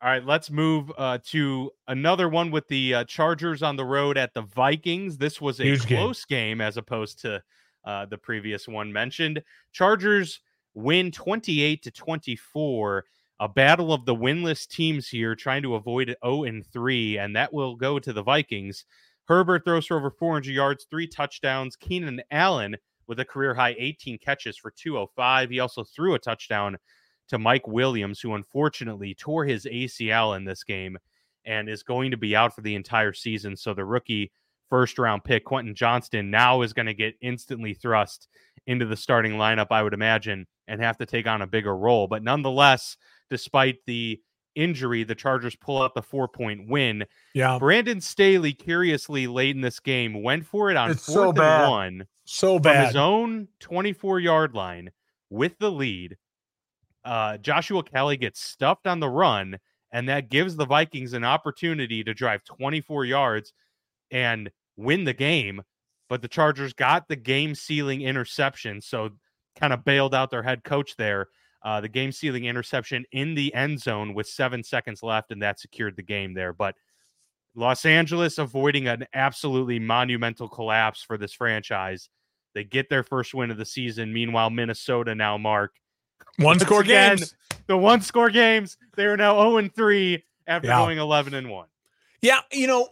All right, let's move to another one with the Chargers on the road at the Vikings. This was a huge close game as opposed to the previous one mentioned. Chargers win 28-24. a battle of the winless teams here, trying to avoid 0-3, and that will go to the Vikings. Herbert throws for over 400 yards, 3 touchdowns. Keenan Allen with a career-high 18 catches for 205. He also threw a touchdown to Mike Williams, who unfortunately tore his ACL in this game and is going to be out for the entire season. So the rookie first-round pick, Quentin Johnston, now is going to get instantly thrust into the starting lineup, I would imagine, and have to take on a bigger role. But nonetheless, despite the injury, the Chargers pull out the 4-point win. Yeah. Brandon Staley, curiously late in this game, went for it on 4th and 1. So bad. From his own 24-yard line with the lead. Joshua Kelly gets stuffed on the run, and that gives the Vikings an opportunity to drive 24 yards and win the game. But the Chargers got the game-sealing interception, so kind of bailed out their head coach there. The game-sealing interception in the end zone with 7 seconds left, and that secured the game there. But Los Angeles avoiding an absolutely monumental collapse for this franchise. They get their first win of the season. Meanwhile, Minnesota now, Mark, one-score games. The one-score games, they are now 0-3 after going 11-1. Yeah, you know,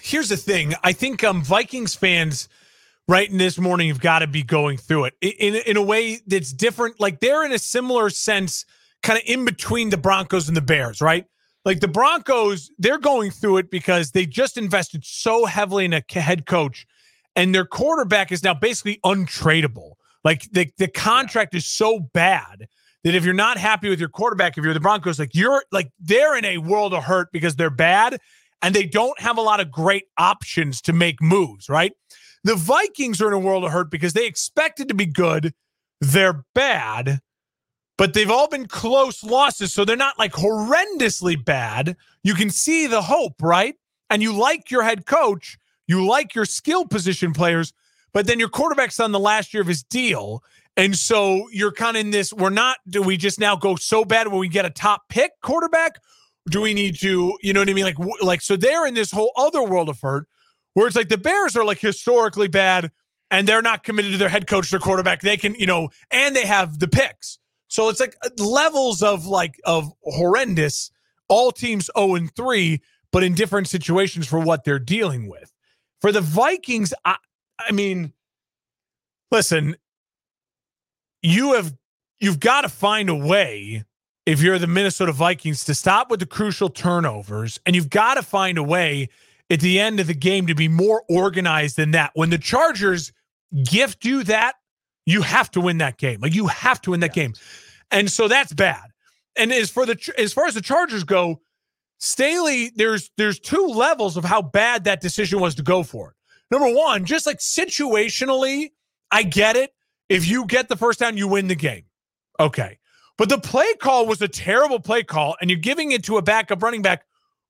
here's the thing. I think Vikings fans right in this morning have got to be going through it in a way that's different. Like, they're in a similar sense, kind of in between the Broncos and the Bears, right? Like, the Broncos, they're going through it because they just invested so heavily in a head coach, and their quarterback is now basically untradeable. Like, the contract is so bad that if you're not happy with your quarterback, if you're the Broncos, like, you're like, they're in a world of hurt because they're bad and they don't have a lot of great options to make moves, right? The Vikings are in a world of hurt because they expected to be good. They're bad, but they've all been close losses. So they're not like horrendously bad. You can see the hope, right? And you like your head coach, you like your skill position players, but then your quarterback's on the last year of his deal. And so you're kind of in this, we're not, do we just now go so bad when we get a top pick quarterback? Do we need to, you know what I mean? Like, so they're in this whole other world of hurt where it's like the Bears are like historically bad and they're not committed to their head coach, their quarterback. They can, you know, and they have the picks. So it's like levels of horrendous, all teams 0-3, but in different situations for what they're dealing with. For the Vikings, I mean, listen, you've got to find a way if you're the Minnesota Vikings to stop with the crucial turnovers, and you've got to find a way at the end of the game to be more organized than that. When the Chargers gift you that, you have to win that game. Like, you have to win that game. And so that's bad. And as far as the Chargers go, Staley, there's two levels of how bad that decision was to go for it. Number one, just like situationally, I get it. If you get the first down, you win the game. Okay. But the play call was a terrible play call, and you're giving it to a backup running back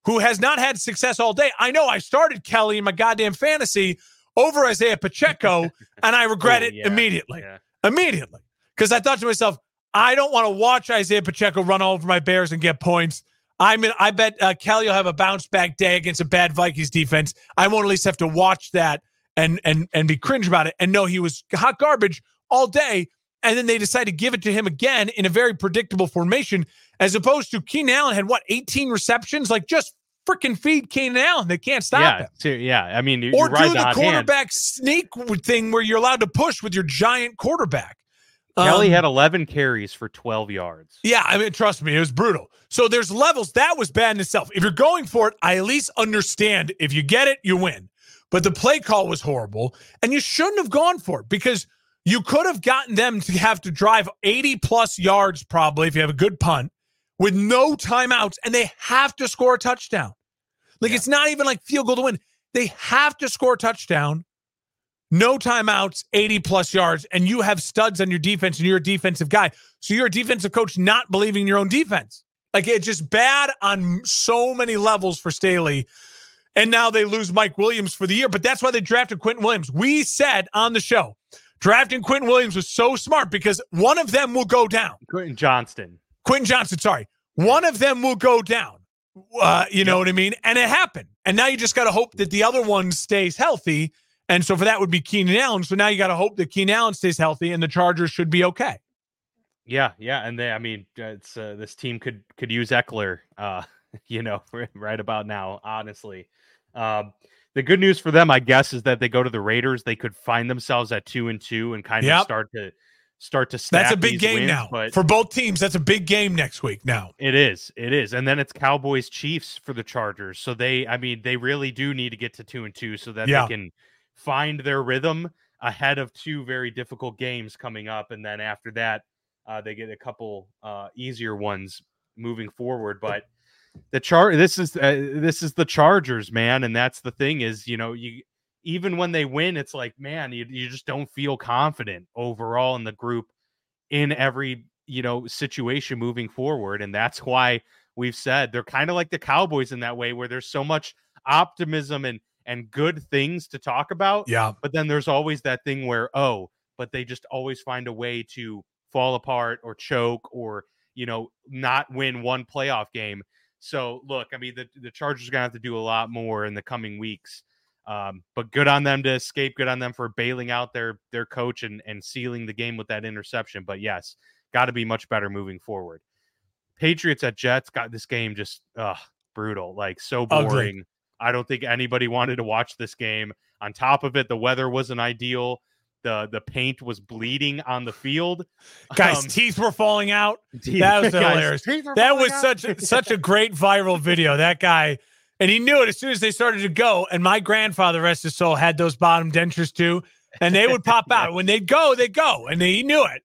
who has not had success all day. I know I started Kelly in my goddamn fantasy over Isaiah Pacheco, and I regret it immediately. Yeah. Immediately. Because I thought to myself, I don't want to watch Isaiah Pacheco run all over my Bears and get points. I bet Kelly will have a bounce-back day against a bad Vikings defense. I won't at least have to watch that and be cringe about it. And no, he was hot garbage all day, and then they decide to give it to him again in a very predictable formation, as opposed to Keenan Allen had, 18 receptions? Like, just freaking feed Keenan Allen. They can't stop him. I mean, or do the quarterback sneak thing where you're allowed to push with your giant quarterback. Kelly had 11 carries for 12 yards. Yeah, I mean, trust me, it was brutal. So there's levels. That was bad in itself. If you're going for it, I at least understand if you get it, you win. But the play call was horrible, and you shouldn't have gone for it because you could have gotten them to have to drive 80-plus yards probably if you have a good punt with no timeouts, and they have to score a touchdown. Like, it's not even like field goal to win. They have to score a touchdown. No timeouts, 80-plus yards, and you have studs on your defense, and you're a defensive guy. So you're a defensive coach not believing in your own defense. Like, it's just bad on so many levels for Staley. And now they lose Mike Williams for the year, but that's why they drafted Quentin Williams. We said on the show, drafting Quentin Williams was so smart because one of them will go down. Quentin Johnston, sorry. One of them will go down. You know what I mean? And it happened. And now you just got to hope that the other one stays healthy. And so for that would be Keenan Allen. So now you got to hope that Keenan Allen stays healthy and the Chargers should be okay. Yeah, and I mean, it's this team could use Eckler, right about now. Honestly, the good news for them, I guess, is that they go to the Raiders. They could find themselves at 2-2 and kind of start to stack. That's a big game now for both teams. That's a big game next week. Now it is, and then it's Cowboys Chiefs for the Chargers. So they really do need to get to 2-2 so that they can find their rhythm ahead of two very difficult games coming up, and then after that. They get a couple easier ones moving forward, but this is the Chargers, man, and that's the thing is, even when they win, it's like, man, you just don't feel confident overall in the group in every situation moving forward, and that's why we've said they're kind of like the Cowboys in that way, where there's so much optimism and good things to talk about, but then there's always that thing where but they just always find a way to fall apart or choke or, not win one playoff game. So look, I mean, the Chargers are going to have to do a lot more in the coming weeks, but good on them to escape, good on them for bailing out their coach and sealing the game with that interception. But yes, got to be much better moving forward. Patriots at Jets, got this game just brutal, like so boring. Okay. I don't think anybody wanted to watch this game. On top of it, the weather wasn't ideal. The paint was bleeding on the field. Guys, teeth were falling out. That was hilarious. That was such a great viral video. That guy, and he knew it as soon as they started to go. And my grandfather, rest his soul, had those bottom dentures too. And they would pop out. When they'd go. And he knew it.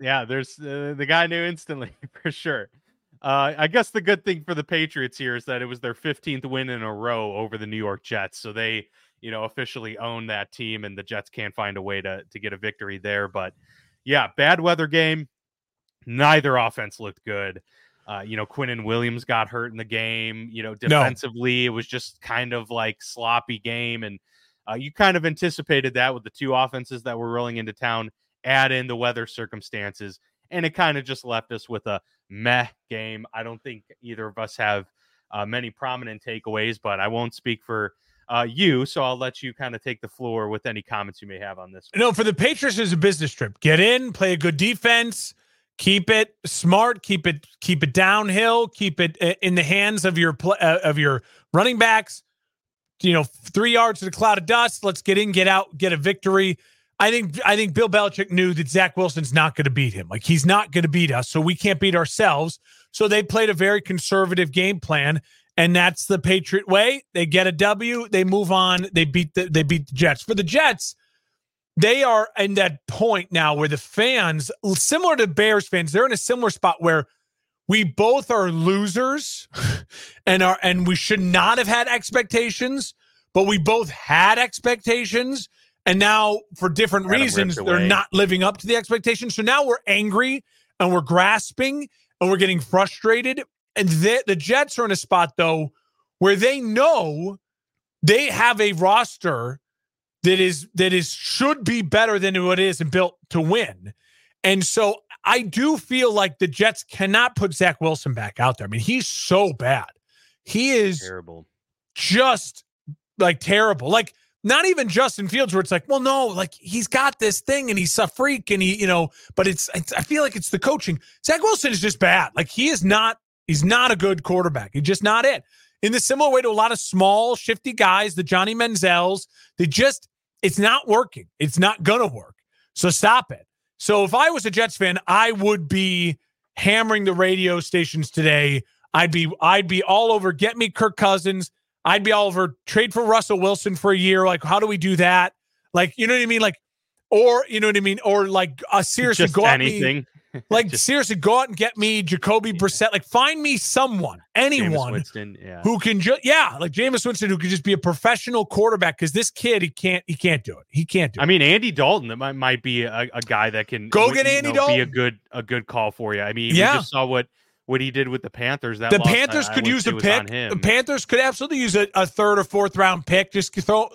Yeah, there's the guy knew instantly for sure. I guess the good thing for the Patriots here is that it was their 15th win in a row over the New York Jets. So they... officially own that team, and the Jets can't find a way to get a victory there. But yeah, bad weather game. Neither offense looked good. Quinnen Williams got hurt in the game. Defensively, It was just kind of like sloppy game. And you kind of anticipated that with the two offenses that were rolling into town, add in the weather circumstances. And it kind of just left us with a meh game. I don't think either of us have many prominent takeaways, but I won't speak for you, so I'll let you kind of take the floor with any comments you may have on this one. No, for the Patriots, it's a business trip. Get in, play a good defense, keep it smart, keep it downhill, keep it in the hands of your running backs. 3 yards to the cloud of dust. Let's get in, get out, get a victory. I think Bill Belichick knew that Zach Wilson's not going to beat him. Like, he's not going to beat us, so we can't beat ourselves. So they played a very conservative game plan. And that's the Patriot way. They get a W, they move on, they beat the Jets. For the Jets, they are in that point now where the fans, similar to Bears fans, they're in a similar spot where we both are losers and we should not have had expectations, but we both had expectations, and now for different reasons they're not living up to the expectations. So now we're angry and we're grasping and we're getting frustrated. And the Jets are in a spot, though, where they know they have a roster that should be better than what it is and built to win. And so I do feel like the Jets cannot put Zach Wilson back out there. I mean, he's so bad. He is terrible, just like terrible. Like, not even Justin Fields, where it's like, well, no, like he's got this thing and he's a freak and but I feel like it's the coaching. Zach Wilson is just bad. Like, he is not. He's not a good quarterback. He's just not it. In the similar way to a lot of small, shifty guys, the Johnny Manziels, it's not working. It's not going to work. So stop it. So if I was a Jets fan, I would be hammering the radio stations today. I'd be all over, get me Kirk Cousins. I'd be all over, trade for Russell Wilson for a year. Like, how do we do that? Like, you know what I mean? Like, or, you know what I mean? Or like, seriously, just go anything. Like, seriously, go out and get me Jacoby Brissett. Like, find me someone, anyone who can like Jameis Winston, who could just be a professional quarterback, because this kid, he can't do it. He can't do it. I mean, Andy Dalton, that might be a guy that can go get Andy Dalton. Be a good call for you. I mean, you just saw what he did with the Panthers. That the Panthers could use a pick. The Panthers could absolutely use a third or fourth round pick. Just throw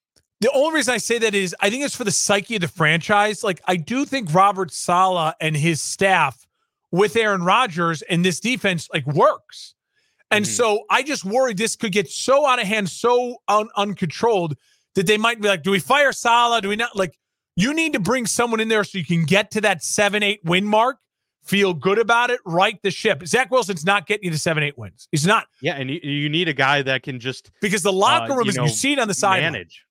The only reason I say that is I think it's for the psyche of the franchise. Like, I do think Robert Saleh and his staff with Aaron Rodgers and this defense like works. And so I just worry this could get so out of hand, so uncontrolled that they might be like, do we fire Saleh? Do we not? Like, You need to bring someone in there so you can get to that 7-8 win mark, feel good about it, right the ship. Zach Wilson's not getting you to 7-8 wins. He's not. Yeah, and you need a guy that can just... Because the locker room, you see it on the side. Manage.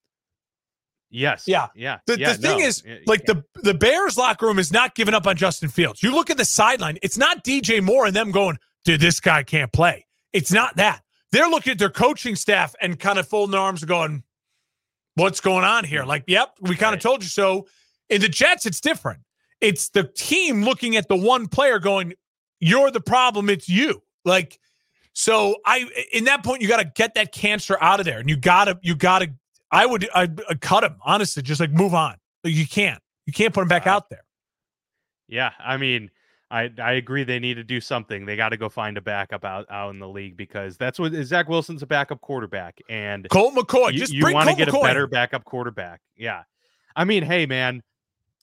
Yes. Yeah. Yeah. The Bears locker room is not giving up on Justin Fields. You look at the sideline, it's not DJ Moore and them going, dude, this guy can't play. It's not that. They're looking at their coaching staff and kind of folding their arms and going, what's going on here? Like, yep, we kind of told you so. In the Jets, it's different. It's the team looking at the one player going, you're the problem, it's you. Like, so in that point, you got to get that cancer out of there. And you got to, I'd cut him, honestly, just like move on. You can't put him back out there. Yeah. I mean, I agree. They need to do something. They got to go find a backup out in the league, because that's what Zach Wilson's a backup quarterback, and Colt McCoy, you want to get McCoy. A better backup quarterback. Yeah. I mean, hey man,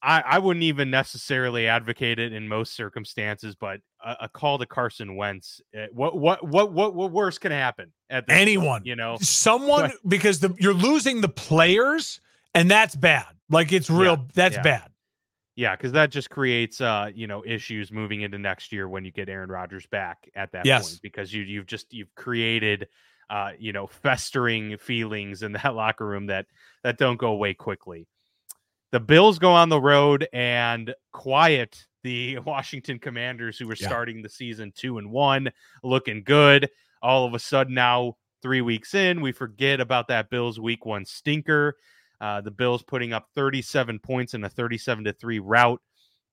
I wouldn't even necessarily advocate it in most circumstances, but a call to Carson Wentz, what worse can happen at this anyone, point, you know, someone, but, because you're losing the players, and that's bad. Like, it's real. Yeah, that's bad. Yeah. Cause that just creates, issues moving into next year when you get Aaron Rodgers back at that point, because you've created, festering feelings in that locker room that don't go away quickly. The Bills go on the road and quiet the Washington Commanders, who were starting the season 2-1, looking good. All of a sudden now, 3 weeks in, we forget about that Bills week one stinker. The Bills putting up 37 points in a 37-3 rout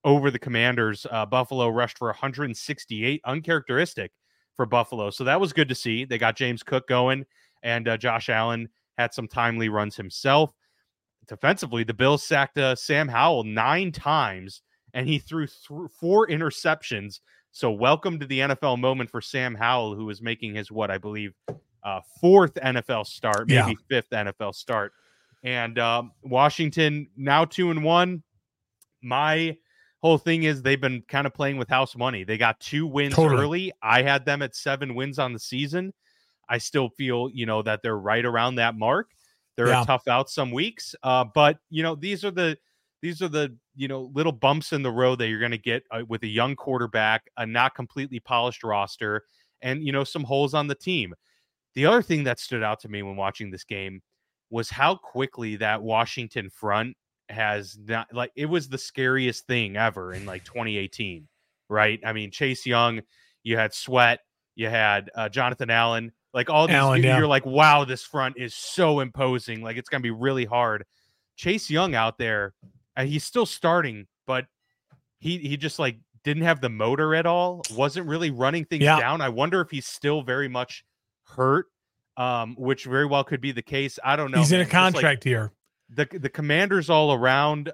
over the Commanders. Buffalo rushed for 168, uncharacteristic for Buffalo. So that was good to see. They got James Cook going, and Josh Allen had some timely runs himself. Defensively, the Bills sacked Sam Howell 9 times, and he threw 4 interceptions. So welcome to the NFL moment for Sam Howell, who is making his, what I believe, 4th NFL start, maybe 5th NFL start. And Washington now 2-1. My whole thing is they've been kind of playing with house money. They got 2 wins early. I had them at 7 wins on the season. I still feel, that they're right around that mark. They're a tough out some weeks, but these are the little bumps in the road that you're going to get with a young quarterback, a not completely polished roster, and some holes on the team. The other thing that stood out to me when watching this game was how quickly that Washington front has not, like, it was the scariest thing ever in like 2018, right? I mean, Chase Young, you had Sweat, you had Jonathan Allen. Like all these, you're like, wow, this front is so imposing. Like, it's going to be really hard. Chase Young out there, and he's still starting, but he just like didn't have the motor at all. Wasn't really running things down. I wonder if he's still very much hurt, which very well could be the case. I don't know. He's in a contract here. The Commanders all around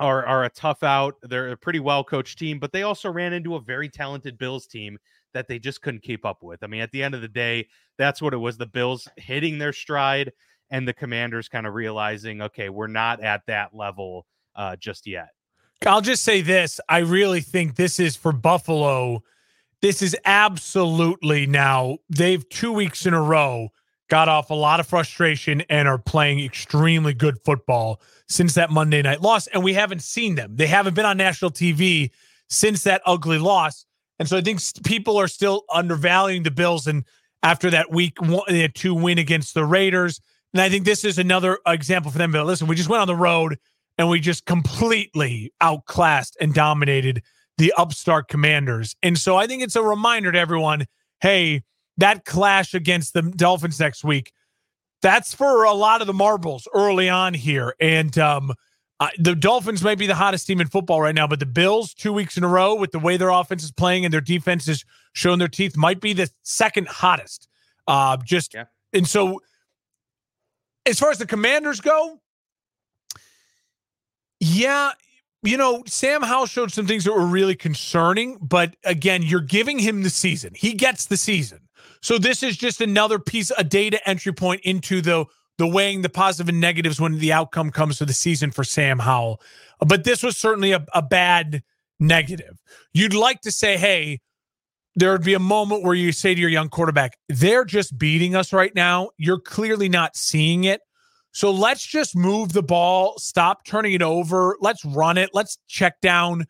are a tough out. They're a pretty well coached team, but they also ran into a very talented Bills team that they just couldn't keep up with. I mean, at the end of the day, that's what it was. The Bills hitting their stride and the Commanders kind of realizing, okay, we're not at that level just yet. I'll just say this. I really think this is for Buffalo. This is absolutely now. They've 2 weeks in a row got off a lot of frustration and are playing extremely good football since that Monday night loss. And we haven't seen them. They haven't been on national TV since that ugly loss. And so I think people are still undervaluing the Bills. And after that week 1-2 win against the Raiders, and I think this is another example for them. But listen, we just went on the road and we just completely outclassed and dominated the upstart Commanders. And so I think it's a reminder to everyone, hey, that clash against the Dolphins next week, that's for a lot of the marbles early on here. And, the Dolphins may be the hottest team in football right now, but the Bills, 2 weeks in a row, with the way their offense is playing and their defense is showing their teeth, might be the second hottest. And so as far as the Commanders go, Sam Howell showed some things that were really concerning, but again, you're giving him the season. He gets the season. So this is just another piece, a data entry point into the weighing the positive and negatives when the outcome comes to the season for Sam Howell. But this was certainly a bad negative. You'd like to say, hey, there would be a moment where you say to your young quarterback, they're just beating us right now. You're clearly not seeing it. So let's just move the ball, stop turning it over. Let's run it. Let's check down.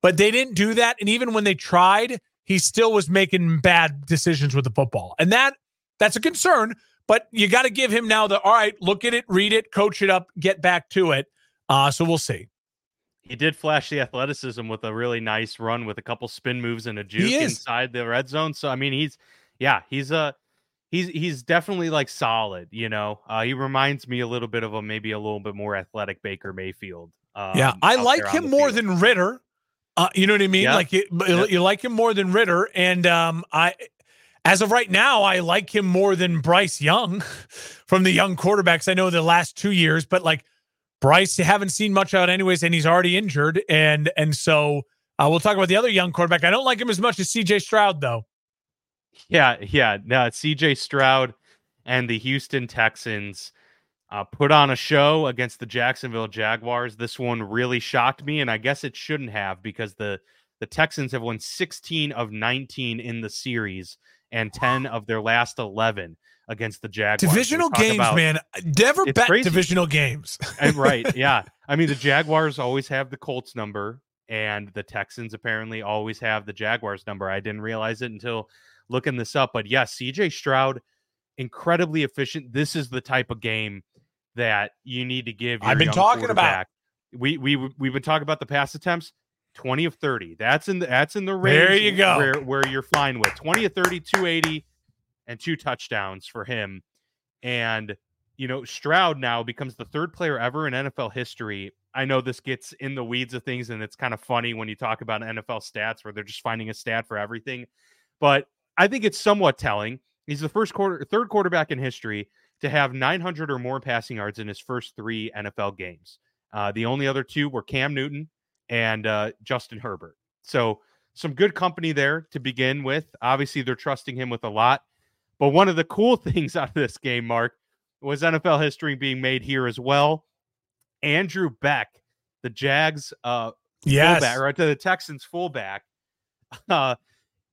But they didn't do that. And even when they tried, he still was making bad decisions with the football. And that's a concern, but you got to give him now the, all right, look at it, read it, coach it up, get back to it. So we'll see. He did flash the athleticism with a really nice run with a couple spin moves and a juke inside the red zone. So, I mean, he's definitely like solid, you know. He reminds me a little bit of a little bit more athletic Baker Mayfield. I like him more than Ritter. You know what I mean? Yeah. Like you like him more than Ritter, and as of right now, I like him more than Bryce Young from the young quarterbacks. I know the last 2 years, but like Bryce, you haven't seen much out anyways, and he's already injured, and so we'll talk about the other young quarterback. I don't like him as much as C.J. Stroud, though. Yeah. No, C.J. Stroud and the Houston Texans put on a show against the Jacksonville Jaguars. This one really shocked me, and I guess it shouldn't have, because the Texans have won 16 of 19 in the series and 10 of their last 11 against the Jaguars. Divisional games, man. Never bet crazy. Divisional games. Right, yeah. I mean, the Jaguars always have the Colts number, and the Texans apparently always have the Jaguars number. I didn't realize it until looking this up, but yes, C.J. Stroud, incredibly efficient. This is the type of game that you need to give your I've been talking about. We've been talking about the pass attempts, 20 of 30. That's in the range. There you go. Where you're flying with 20 of 30, 280, and 2 touchdowns for him. And you know, Stroud now becomes the third player ever in NFL history. I know this gets in the weeds of things, and it's kind of funny when you talk about NFL stats where they're just finding a stat for everything, but I think it's somewhat telling. He's the third quarterback in history to have 900 or more passing yards in his first 3 NFL games. The only other 2 were Cam Newton and Justin Herbert. So some good company there to begin with. Obviously, they're trusting him with a lot. But one of the cool things out of this game, Mark, was NFL history being made here as well. Andrew Beck, the Jags fullback, right, to the Texans fullback,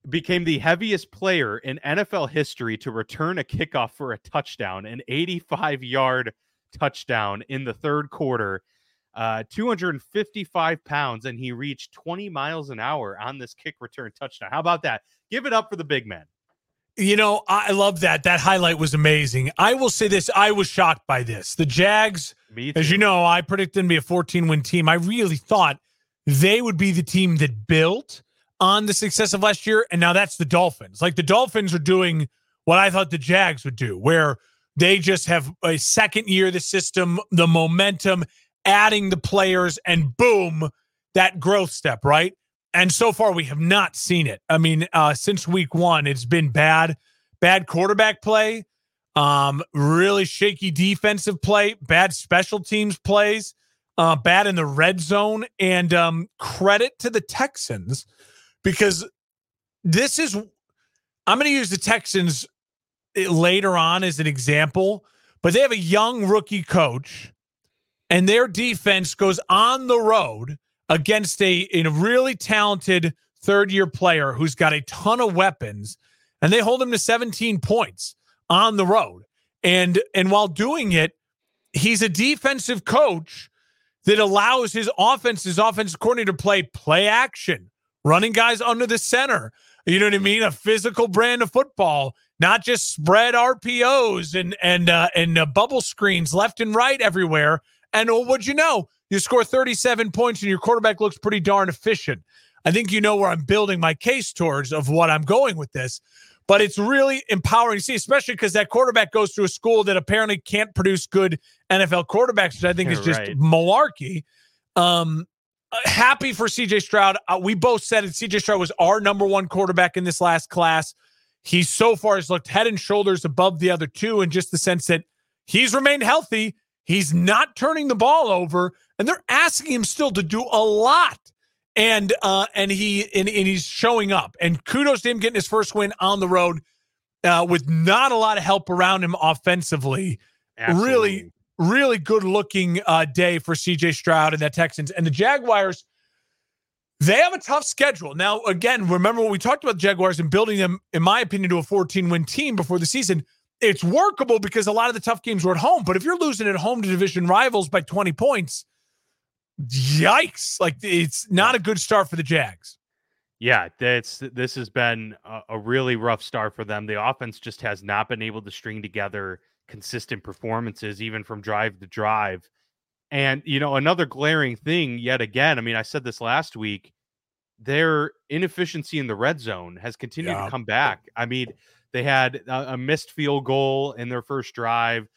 became the heaviest player in NFL history to return a kickoff for a touchdown, an 85-yard touchdown in the third quarter, 255 pounds, and he reached 20 miles an hour on this kick return touchdown. How about that? Give it up for the big man. You know, I love that. That highlight was amazing. I will say this. I was shocked by this. The Jags, as you know, I predicted them to be a 14-win team. I really thought they would be the team that built on the success of last year, and now that's the Dolphins. Like, the Dolphins are doing what I thought the Jags would do, where they just have a second year, the system, the momentum, adding the players, and boom, that growth step, right? And so far, we have not seen it. I mean, since week one, it's been bad quarterback play, really shaky defensive play, bad special teams plays, bad in the red zone, and credit to the Texans. Because this is, I'm going to use the Texans later on as an example, but they have a young rookie coach, and their defense goes on the road against a really talented third-year player who's got a ton of weapons, and they hold him to 17 points on the road. And while doing it, he's a defensive coach that allows his offensive coordinator to play action, running guys under the center, you know what I mean? A physical brand of football, not just spread RPOs and bubble screens left and right everywhere. And what'd you know? You score 37 points and your quarterback looks pretty darn efficient. I think you know where I'm building my case towards of what I'm going with this. But it's really empowering to see, especially because that quarterback goes to a school that apparently can't produce good NFL quarterbacks, which I think is just malarkey. Happy for C.J. Stroud. We both said it. C.J. Stroud was our number one quarterback in this last class. He so far has looked head and shoulders above the other two in just the sense that he's remained healthy. He's not turning the ball over, and they're asking him still to do a lot. And he's showing up. And kudos to him getting his first win on the road with not a lot of help around him offensively. Absolutely. Really good-looking day for C.J. Stroud and that Texans. And the Jaguars, they have a tough schedule. Now, again, remember when we talked about the Jaguars and building them, in my opinion, to a 14-win team before the season, it's workable because a lot of the tough games were at home. But if you're losing at home to division rivals by 20 points, yikes. Like, it's not a good start for the Jags. Yeah, this has been a really rough start for them. The offense just has not been able to string together consistent performances, even from drive to drive. And, you know, another glaring thing yet again, I mean, I said this last week, their inefficiency in the red zone has continued to come back. I mean, they had a missed field goal in their first drive.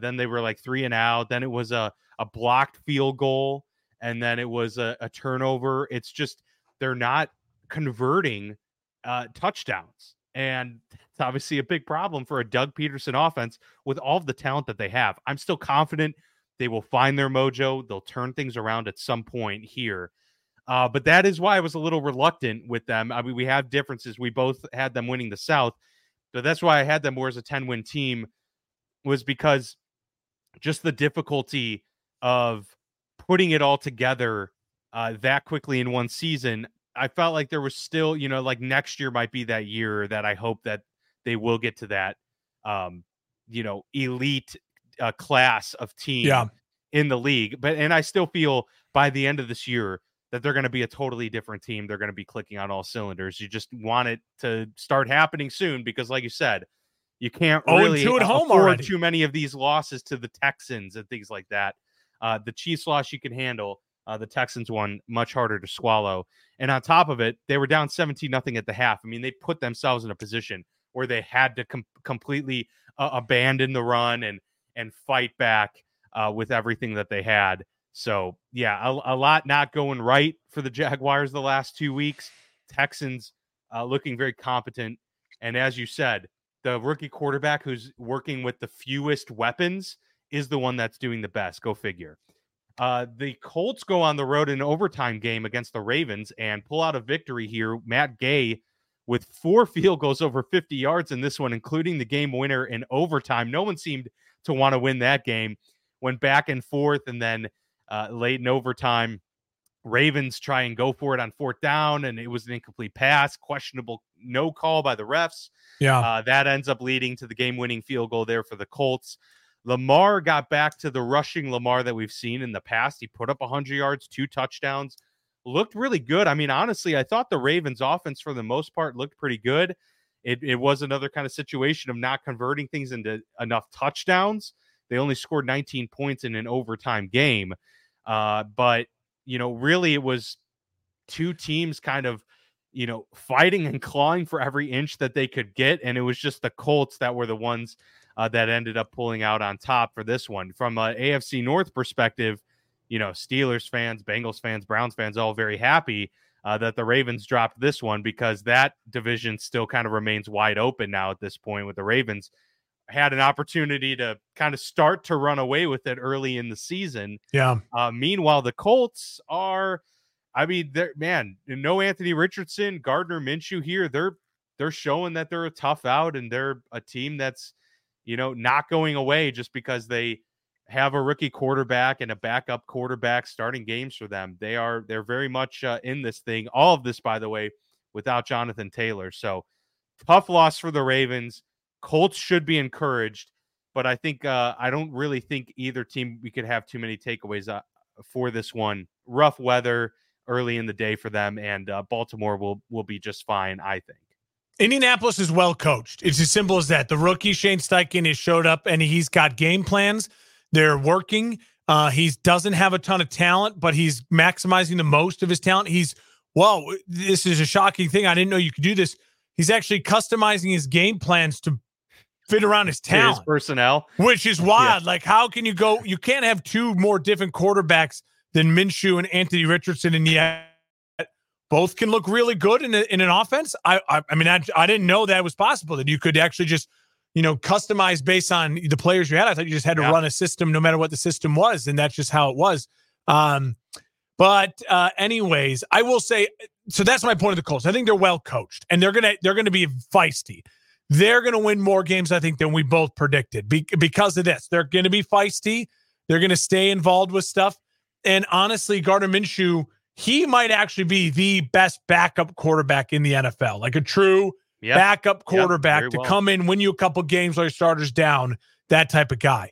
Then they were like 3 and out. Then it was a blocked field goal. And then it was a turnover. It's just, they're not converting touchdowns. And it's obviously a big problem for a Doug Peterson offense with all of the talent that they have. I'm still confident they will find their mojo. They'll turn things around at some point here. But that is why I was a little reluctant with them. I mean, we have differences. We both had them winning the South, but that's why I had them more as a 10-win team, was because just the difficulty of putting it all together that quickly in one season. I felt like there was still, you know, like next year might be that year that I hope that they will get to that, you know, elite class of team in the league. But, and I still feel by the end of this year that they're going to be a totally different team. They're going to be clicking on all cylinders. You just want it to start happening soon, because like you said, you can't really afford too many of these losses to the Texans and things like that. The Chiefs loss you can handle. The Texans one much harder to swallow. And on top of it, they were down 17-0 at the half. I mean, they put themselves in a position where they had to completely abandon the run and fight back with everything that they had. So, yeah, a lot not going right for the Jaguars the last 2 weeks. Texans looking very competent. And as you said, the rookie quarterback who's working with the fewest weapons is the one that's doing the best. Go figure. The Colts go on the road in an overtime game against the Ravens and pull out a victory here. Matt Gay with 4 field goals over 50 yards in this one, including the game winner in overtime. No one seemed to want to win that game. Went back and forth, and then late in overtime, Ravens try and go for it on 4th down, and it was an incomplete pass, questionable no call by the refs. That ends up leading to the game-winning field goal there for the Colts. Lamar got back to the rushing Lamar that we've seen in the past. He put up 100 yards, 2 touchdowns, looked really good. I mean, honestly, I thought the Ravens offense for the most part looked pretty good. It was another kind of situation of not converting things into enough touchdowns. They only scored 19 points in an overtime game. But, you know, really it was 2 teams kind of, you know, fighting and clawing for every inch that they could get. And it was just the Colts that were the ones that ended up pulling out on top for this one. From an AFC North perspective, you know, Steelers fans, Bengals fans, Browns fans, all very happy that the Ravens dropped this one, because that division still kind of remains wide open now at this point, with the Ravens had an opportunity to kind of start to run away with it early in the season. Meanwhile, the Colts are, I mean, man, no Anthony Richardson, Gardner Minshew here. They're showing that they're a tough out, and they're a team that's, you know, not going away just because they have a rookie quarterback and a backup quarterback starting games for them. They're very much in this thing. All of this, by the way, without Jonathan Taylor. So tough loss for the Ravens. Colts should be encouraged, but I think I don't really think either team we could have too many takeaways for this one. Rough weather early in the day for them, and Baltimore will be just fine, I think. Indianapolis is well coached. It's as simple as that. The rookie Shane Steichen has showed up, and he's got game plans. They're working. He doesn't have a ton of talent, but he's maximizing the most of his talent. Whoa, this is a shocking thing. I didn't know you could do this. He's actually customizing his game plans to fit around his talent, his personnel, which is wild. Yeah. Like, how can you go? You can't have 2 more different quarterbacks than Minshew and Anthony Richardson, and yet both can look really good in an offense. I mean, I didn't know that was possible, that you could actually just, you know, customize based on the players you had. I thought you just had to run a system no matter what the system was, and that's just how it was. But anyways, I will say, so that's my point of the Colts. I think they're well coached, and they're gonna be feisty. They're going to win more games, I think, than we both predicted because of this. They're going to be feisty. They're going to stay involved with stuff. And honestly, Gardner Minshew, he might actually be the best backup quarterback in the NFL, like a true backup quarterback to come in, win you a couple games while your starter's down, that type of guy.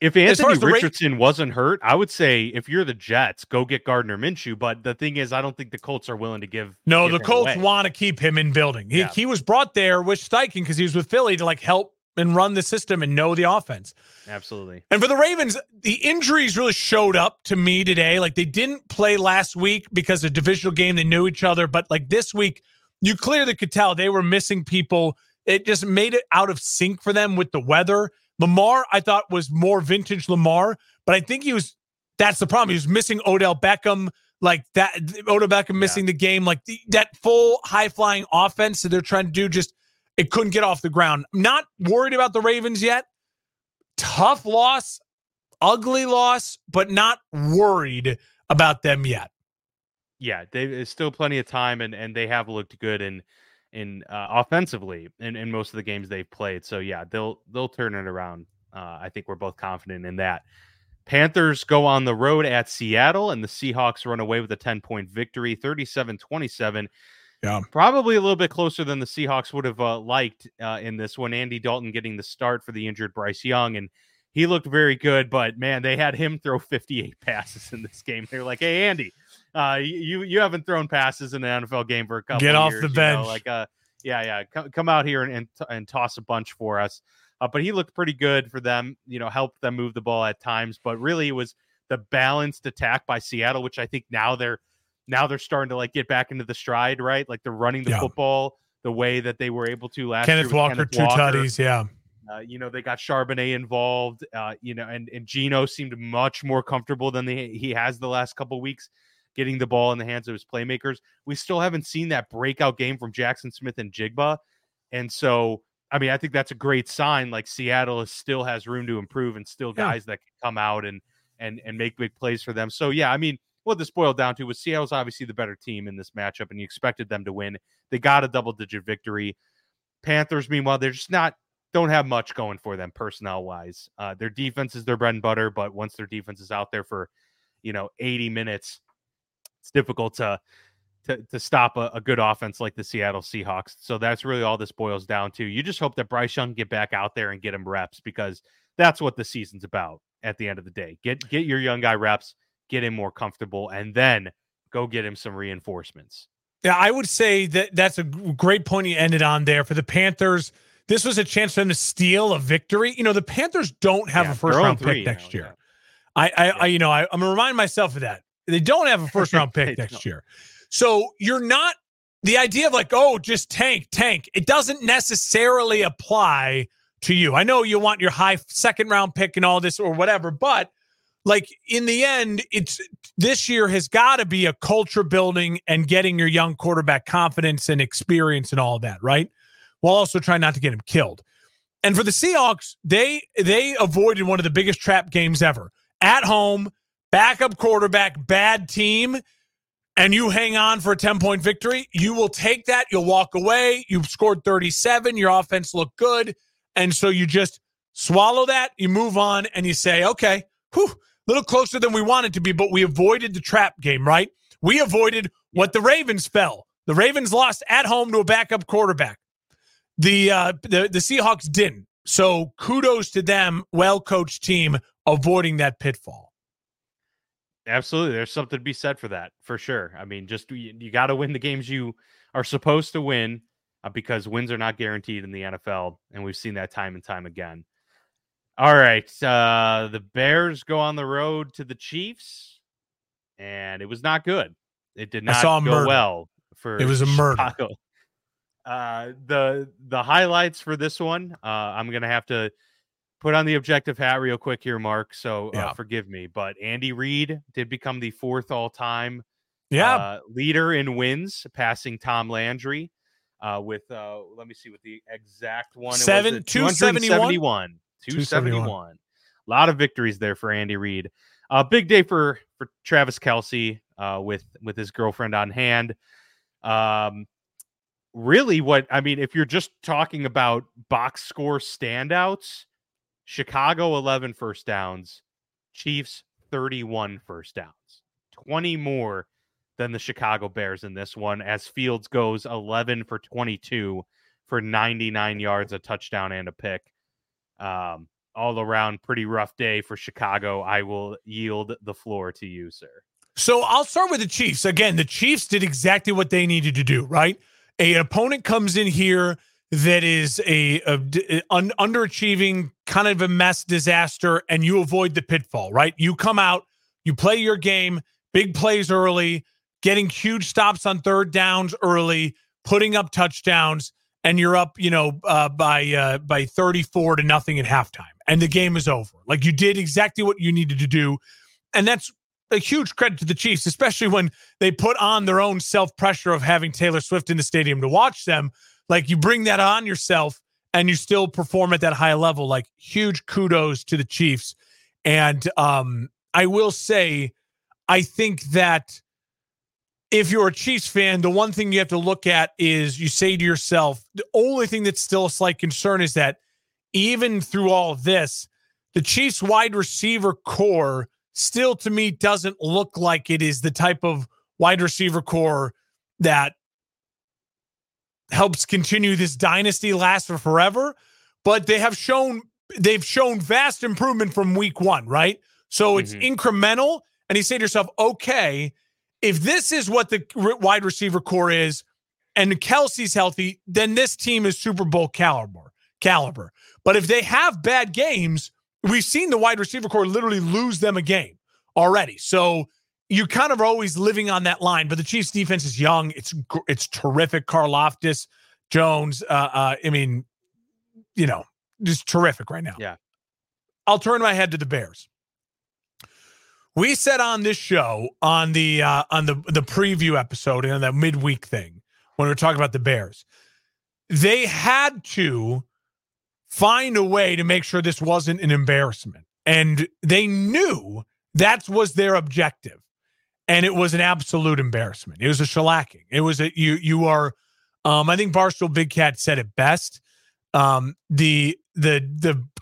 If Anthony Richardson wasn't hurt, I would say if you're the Jets, go get Gardner Minshew. But the thing is, I don't think the Colts are willing to give. No, the Colts want to keep him in building. He was brought there with Steichen because he was with Philly to like help and run the system and know the offense. Absolutely. And for the Ravens, the injuries really showed up to me today. Like they didn't play last week because the divisional game, they knew each other. But like this week, you clearly could tell they were missing people. It just made it out of sync for them with the weather. Lamar, I thought, was more vintage Lamar, but I think that's the problem. He was missing Odell Beckham, like that. Odell Beckham missing the game, like that full high-flying offense that they're trying to do, just it couldn't get off the ground. I'm not worried about the Ravens yet. Tough loss, ugly loss, but not worried about them yet. Yeah, there's still plenty of time, and they have looked good in offensively in most of the games they've played. So yeah, they'll turn it around. I think we're both confident in that. Panthers go on the road at Seattle, and the Seahawks run away with a 10-point victory, 37-27. Yeah, probably a little bit closer than the Seahawks would have liked in this one. Andy Dalton getting the start for the injured Bryce Young, and he looked very good, but man, they had him throw 58 passes in this game. They were like, hey, Andy, you haven't thrown passes in an NFL game for a couple. Get off years, the bench, come out here and toss a bunch for us. But he looked pretty good for them. Helped them move the ball at times. But really, it was the balanced attack by Seattle, which I think now they're starting to like get back into the stride, right? Like they're running the football the way that they were able to last year. Kenneth Walker, 2 tutties, yeah. They got Charbonnet involved. And Geno seemed much more comfortable than he has the last couple weeks, getting the ball in the hands of his playmakers. We still haven't seen that breakout game from Jackson Smith and Jigba. And so, I mean, I think that's a great sign. Like Seattle still has room to improve and still guys that can come out and make big plays for them. So, yeah, I mean, what this boiled down to was Seattle's obviously the better team in this matchup, and you expected them to win. They got a double-digit victory. Panthers, meanwhile, they're just don't have much going for them personnel-wise. Their defense is their bread and butter, but once their defense is out there for, 80 minutes, it's difficult to stop a good offense like the Seattle Seahawks. So that's really all this boils down to. You just hope that Bryce Young get back out there and get him reps, because that's what the season's about at the end of the day. Get your young guy reps, get him more comfortable, and then go get him some reinforcements. Yeah, I would say that's a great point you ended on there. For the Panthers, this was a chance for them to steal a victory. The Panthers don't have a first-round pick next year. Yeah. I'm going to remind myself of that. They don't have a first-round pick next year. So you're not – the idea of like, oh, just tank, it doesn't necessarily apply to you. I know you want your high second-round pick and all this or whatever, but like in the end, this year has got to be a culture building and getting your young quarterback confidence and experience and all that, right? While also trying not to get him killed. And for the Seahawks, they avoided one of the biggest trap games ever. At home, backup quarterback, bad team, and you hang on for a 10-point victory, you will take that. You'll walk away. You've scored 37. Your offense looked good. And so you just swallow that. You move on, and you say, okay, a little closer than we wanted to be, but we avoided the trap game, right? We avoided what the Ravens fell. The Ravens lost at home to a backup quarterback. The Seahawks didn't. So kudos to them, well-coached team, avoiding that pitfall. Absolutely. There's something to be said for that, for sure. I mean, just you got to win the games you are supposed to win, because wins are not guaranteed in the NFL, and we've seen that time and time again. All right. The Bears go on the road to the Chiefs, and it was not good. It did not go well for Chicago. It was a murder. The highlights for this one, I'm going to have to put on the objective hat real quick here, Mark, so forgive me. But Andy Reid did become the fourth all-time leader in wins, passing Tom Landry with, let me see what the exact one. 271. 271. A lot of victories there for Andy Reid. Big day for Travis Kelce with his girlfriend on hand. Really if you're just talking about box score standouts, Chicago 11 first downs, Chiefs 31 first downs, 20 more than the Chicago Bears in this one, as Fields goes 11 for 22 for 99 yards, a touchdown, and a pick. All around, pretty rough day for Chicago. I will yield the floor to you, sir. So I'll start with the Chiefs. Again, the Chiefs did exactly what they needed to do, right? An opponent comes in here that is an underachieving, kind of a mess disaster, and you avoid the pitfall, right? You come out, you play your game, big plays early, getting huge stops on third downs early, putting up touchdowns, and you're up, by 34-0 at halftime, and the game is over. Like, you did exactly what you needed to do, and that's a huge credit to the Chiefs, especially when they put on their own self-pressure of having Taylor Swift in the stadium to watch them. Like, you bring that on yourself and you still perform at that high level. Like, huge kudos to the Chiefs. And I will say, I think that if you're a Chiefs fan, the one thing you have to look at is you say to yourself, the only thing that's still a slight concern is that even through all of this, the Chiefs wide receiver core still, to me, doesn't look like it is the type of wide receiver core that helps continue this dynasty last for forever. But they have shown, vast improvement from week one, right? So it's incremental. And you say to yourself, okay, if this is what the wide receiver core is and Kelsey's healthy, then this team is Super Bowl caliber. But if they have bad games, we've seen the wide receiver core literally lose them a game already. So you kind of are always living on that line. But the Chiefs' defense is young. It's terrific. Karlaftis, Jones. Just terrific right now. Yeah. I'll turn my head to the Bears. We said on this show on the preview episode and on that midweek thing when we were talking about the Bears, they had to find a way to make sure this wasn't an embarrassment. And they knew that was their objective. And it was an absolute embarrassment. It was a shellacking. It was a, you are, I think Barstool Big Cat said it best. The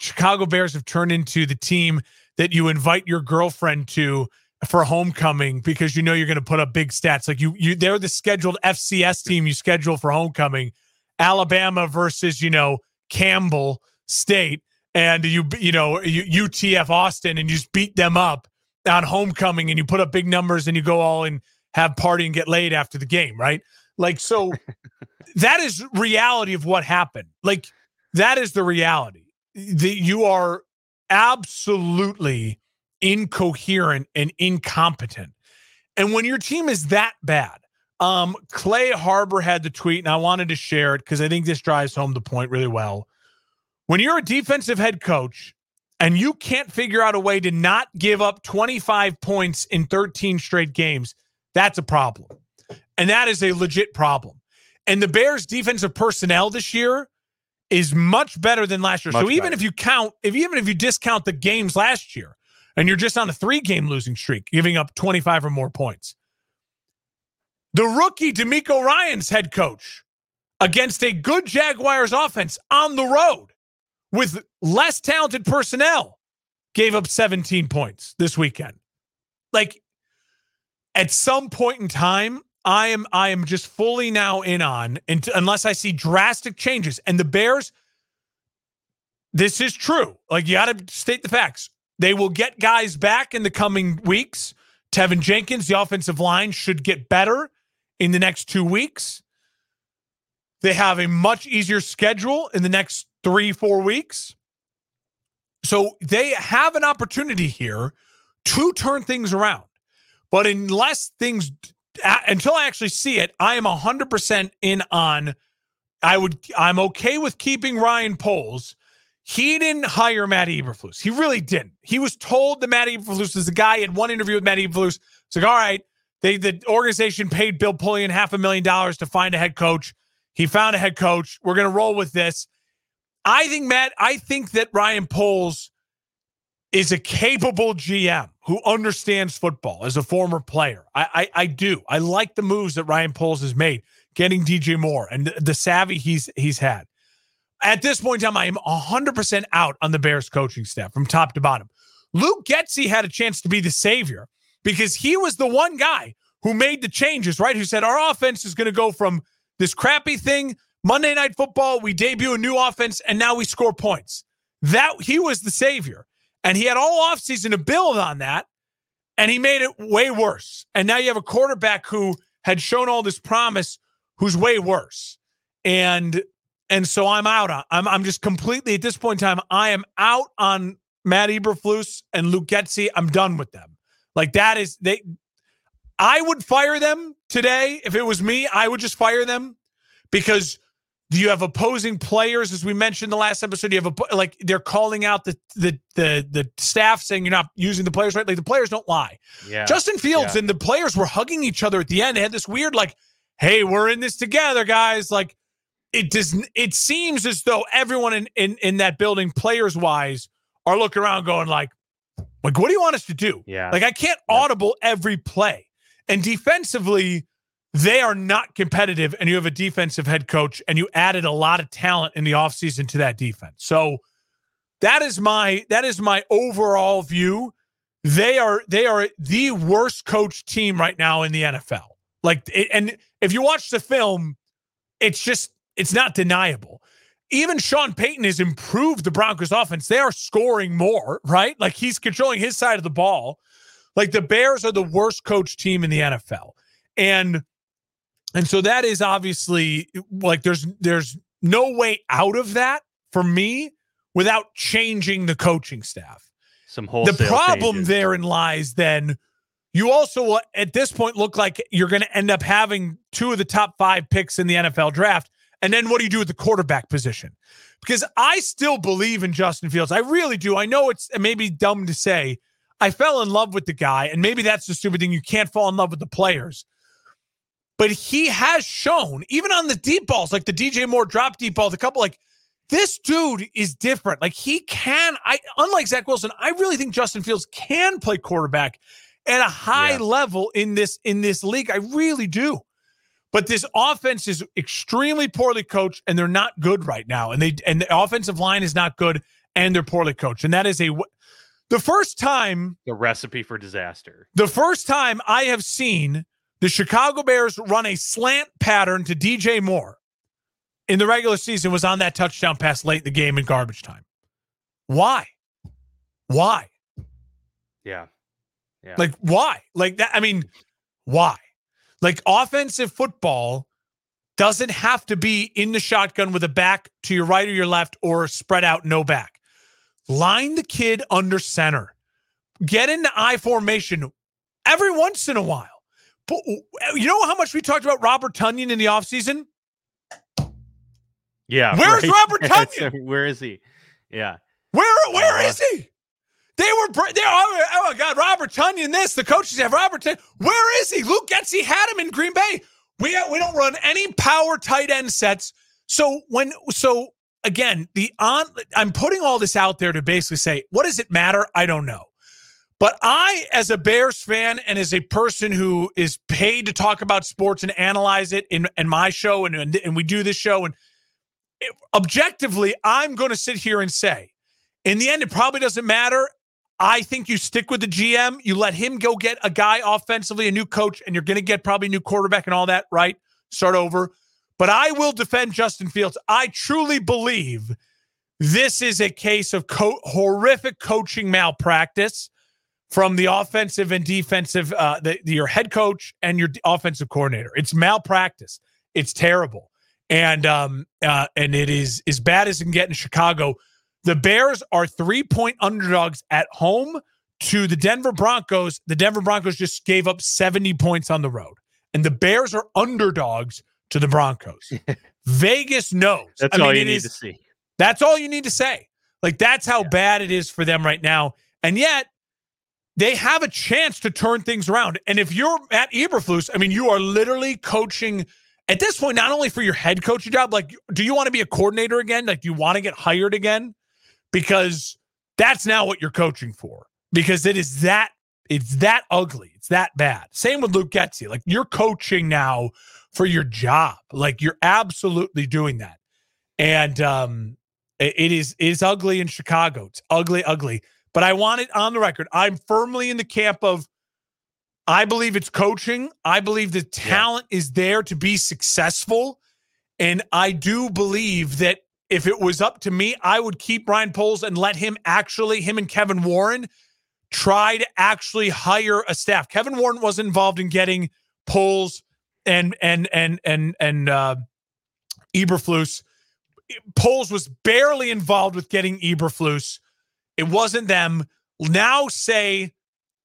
Chicago Bears have turned into the team that you invite your girlfriend to for homecoming because you know you're going to put up big stats. Like they're the scheduled FCS team you schedule for homecoming. Alabama versus, Campbell State, and UTF Austin, and you just beat them up on homecoming, and you put up big numbers, and you go all and have party and get laid after the game, right? Like, so that is reality of what happened. Like, that is the reality. You are absolutely incoherent and incompetent. And when your team is that bad, Clay Harbor had the tweet, and I wanted to share it because I think this drives home the point really well. When you're a defensive head coach and you can't figure out a way to not give up 25 points in 13 straight games, that's a problem. And that is a legit problem. And the Bears' defensive personnel this year is much better than last year. So even if you discount the games last year and you're just on a 3-game losing streak, giving up 25 or more points, the rookie DeMeco Ryan's head coach against a good Jaguars offense on the road with less talented personnel gave up 17 points this weekend. Like, at some point in time, I am just fully now in on, unless I see drastic changes. And the Bears, this is true. Like, you got to state the facts. They will get guys back in the coming weeks. Tevin Jenkins, the offensive line, should get better in the next 2 weeks. They have a much easier schedule in the next 3-4 weeks. So they have an opportunity here to turn things around. But until I actually see it, I am 100% in on, I'm okay with keeping Ryan Poles. He didn't hire Matt Eberflus. He really didn't. He was told that Matt Eberflus is the guy. He had one interview with Matt Eberflus. It's like, all right, the organization paid Bill Polian $500,000 to find a head coach. He found a head coach. We're going to roll with this. I think that Ryan Poles is a capable GM who understands football as a former player. I do. I like the moves that Ryan Poles has made, getting DJ Moore and the savvy he's had. At this point in time, I am 100% out on the Bears coaching staff from top to bottom. Luke Getsy had a chance to be the savior because he was the one guy who made the changes, right? Who said, our offense is going to go from this crappy thing Monday Night Football, we debut a new offense, and now we score points. That he was the savior. And he had all offseason to build on that, and he made it way worse. And now you have a quarterback who had shown all this promise who's way worse. And so I'm out on, I'm just completely, at this point in time, I am out on Matt Eberflus and Luke Getsy. I'm done with them. Like that is, I would fire them today. If it was me, I would just fire them because you have opposing players. As we mentioned the last episode, you have like they're calling out the staff saying you're not using the players right. Like the players don't lie. Yeah. Justin Fields and the players were hugging each other at the end. They had this weird like, hey, we're in this together, guys. Like it doesn't. It seems as though everyone in that building, players wise, are looking around going like, what do you want us to do? Yeah. Like I can't audible every play. And defensively, they are not competitive, and you have a defensive head coach, and you added a lot of talent in the offseason to that defense. So that is my overall view. They are the worst coached team right now in the NFL. And if you watch the film, it's not deniable. Even Sean Payton has improved the Broncos offense. They are scoring more, right? Like he's controlling his side of the ball. Like the Bears are the worst coached team in the NFL. And so that is obviously like there's no way out of that for me without changing the coaching staff. The problem changes. Therein lies then you also will, at this point look like you're going to end up having two of the top 5 picks in the NFL draft. And then what do you do with the quarterback position? Because I still believe in Justin Fields. I really do. I know it's maybe dumb to say I fell in love with the guy, and maybe that's the stupid thing. You can't fall in love with the players. But he has shown, even on the deep balls, like the DJ Moore drop deep ball, the couple, like this dude is different. Like he can, unlike Zach Wilson, I really think Justin Fields can play quarterback at a high level in this league. I really do. But this offense is extremely poorly coached, and they're not good right now. And the offensive line is not good, and they're poorly coached. And that is the recipe for disaster. The first time I have seen the Chicago Bears run a slant pattern to DJ Moore in the regular season was on that touchdown pass late in the game in garbage time. Why? Yeah. Like why? Like that. I mean, why? Like offensive football doesn't have to be in the shotgun with a back to your right or your left or spread out, no back. Line the kid under center. Get into I formation every once in a while. But you know how much we talked about Robert Tonyan in the offseason? Yeah. Where's Robert Tonyan? Where is he? Yeah. Where is he? Oh my God, Robert Tonyan this. The coaches have Robert Tonyan. Where is he? Luke Getsy had him in Green Bay. We don't run any power tight end sets. Again, I'm putting all this out there to basically say, what does it matter? I don't know. But I, as a Bears fan and as a person who is paid to talk about sports and analyze it in my show, and we do this show, and objectively, I'm going to sit here and say, in the end, it probably doesn't matter. I think you stick with the GM. You let him go get a guy offensively, a new coach, and you're going to get probably a new quarterback and all that, right? Start over. But I will defend Justin Fields. I truly believe this is a case of horrific coaching malpractice from the offensive and defensive, your head coach and your offensive coordinator. It's malpractice. It's terrible. And it is as bad as it can get in Chicago. The Bears are 3-point underdogs at home to the Denver Broncos. The Denver Broncos just gave up 70 points on the road. And the Bears are underdogs to the Broncos. Vegas knows. That's all you need to see. That's all you need to say. Like, that's how bad it is for them right now. And yet, they have a chance to turn things around. And if you're at Eberflus, I mean, you are literally coaching at this point, not only for your head coaching job, like, do you want to be a coordinator again? Like, do you want to get hired again? Because that's now what you're coaching for. Because it's that ugly. It's that bad. Same with Luke Getsy. Like, you're coaching now for your job. Like, you're absolutely doing that. And it is ugly in Chicago. It's ugly. But I want it on the record. I'm firmly in the camp of I believe it's coaching. I believe the talent is there to be successful. And I do believe that if it was up to me, I would keep Brian Poles and let him actually, him and Kevin Warren, try to actually hire a staff. Kevin Warren was involved in getting Poles and Eberflus. Poles was barely involved with getting Eberflus. It wasn't them. Now say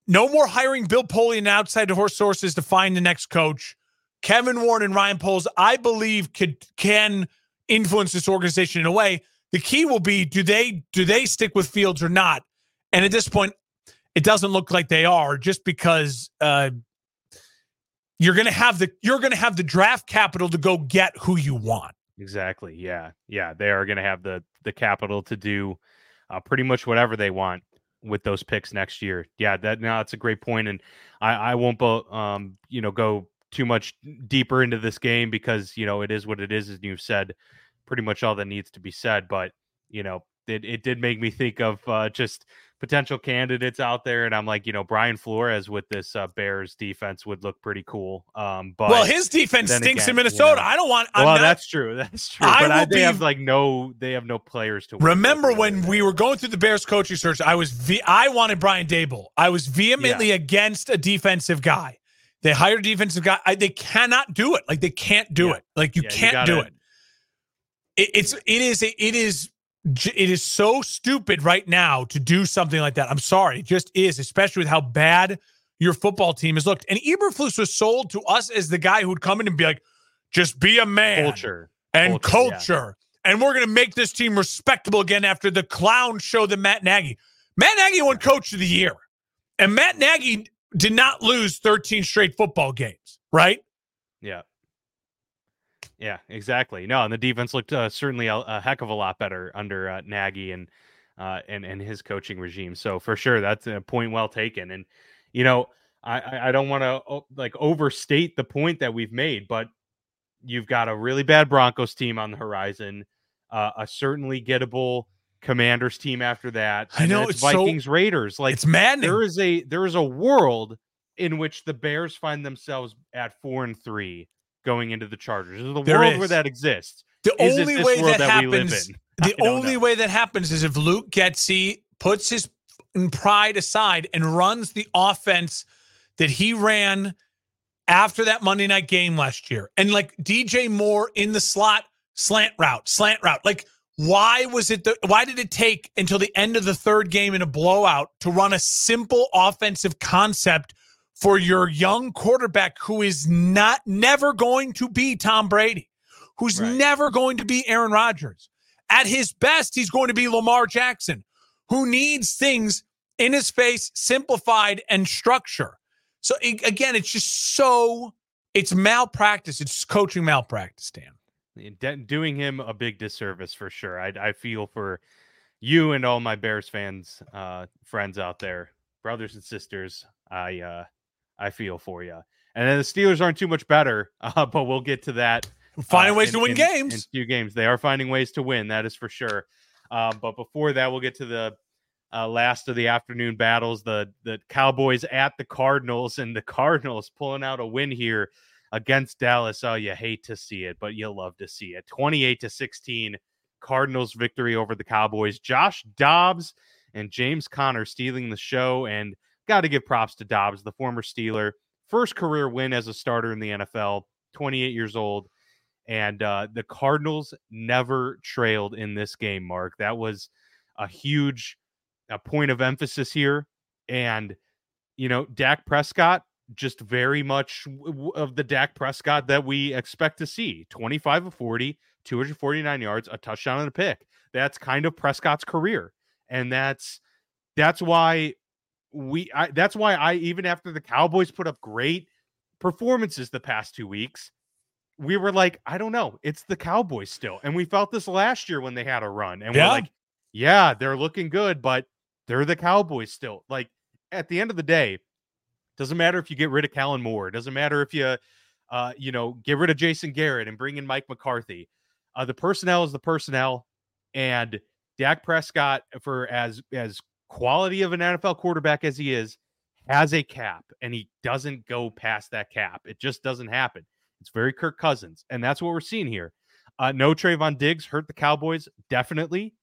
no more hiring Bill Polian and outside horse sources to find the next coach. Kevin Warren and Ryan Poles, I believe, can influence this organization in a way. The key will be, do they stick with Fields or not? And at this point, it doesn't look like they are, just because you're gonna have the draft capital to go get who you want. Exactly. Yeah. They are gonna have the capital to do pretty much whatever they want with those picks next year. Yeah. That's a great point, and I won't go too much deeper into this game because it is what it is, as you've said pretty much all that needs to be said. But it did make me think of just potential candidates out there. And I'm like, Brian Flores with this Bears defense would look pretty cool. But his defense stinks in Minnesota. I don't want, I'm well, not, that's true. They have no players to remember when we were going through the Bears coaching search. I wanted Brian Daboll. I was vehemently against a defensive guy. They hired a defensive guy. They cannot do it. Like they can't do it. Like you can't do it. It is so stupid right now to do something like that. I'm sorry. It just is, especially with how bad your football team has looked. And Eberflus was sold to us as the guy who'd come in and be like, just be a man. Culture. Yeah. And we're going to make this team respectable again after the clown show that Matt Nagy. Matt Nagy won Coach of the Year. And Matt Nagy did not lose 13 straight football games, right? Yeah. Yeah, exactly. No, and the defense looked certainly a heck of a lot better under Nagy and his coaching regime. So for sure, that's a point well taken. And I don't want to overstate the point that we've made, but you've got a really bad Broncos team on the horizon, a certainly gettable Commanders team after that. I know it's Vikings, so, Raiders. Like it's maddening. There is a world in which the Bears find themselves at 4-3. Going into the Chargers. There's a world where that exists. The only way that happens is if Luke Getsy puts his pride aside and runs the offense that he ran after that Monday night game last year. And like DJ Moore in the slot, slant route. Like why did it take until the end of the third game in a blowout to run a simple offensive concept for your young quarterback who is never going to be Tom Brady, who's never going to be Aaron Rodgers? At his best, he's going to be Lamar Jackson, who needs things in his face, simplified, and structure. So, again, it's just it's malpractice. It's coaching malpractice, Dan. Doing him a big disservice for sure. I feel for you and all my Bears fans, friends out there, brothers and sisters. I feel for you. And then the Steelers aren't too much better, but we'll get to that. Finding ways to win games. In few games. They are finding ways to win, that is for sure. But before that, we'll get to the last of the afternoon battles, the Cowboys at the Cardinals, and the Cardinals pulling out a win here against Dallas. Oh, you hate to see it, but you love to see it. 28-16, Cardinals victory over the Cowboys. Josh Dobbs and James Conner stealing the show, and got to give props to Dobbs, the former Steeler. First career win as a starter in the NFL, 28 years old. And the Cardinals never trailed in this game, Mark. That was a huge point of emphasis here. And, Dak Prescott, just very much of the Dak Prescott that we expect to see. 25 of 40, 249 yards, a touchdown and a pick. That's kind of Prescott's career. And that's why... that's why I, even after the Cowboys put up great performances the past 2 weeks, we were like, I don't know, it's the Cowboys still. And we felt this last year when they had a run, and we're like, yeah, they're looking good, but they're the Cowboys still. Like at the end of the day, doesn't matter if you get rid of Kellen Moore. It doesn't matter if you, get rid of Jason Garrett and bring in Mike McCarthy. The personnel is the personnel, and Dak Prescott, for as quality of an NFL quarterback as he is, has a cap, and he doesn't go past that cap. It just doesn't happen. It's very Kirk Cousins, and that's what we're seeing here. No Trayvon Diggs hurt the Cowboys, definitely.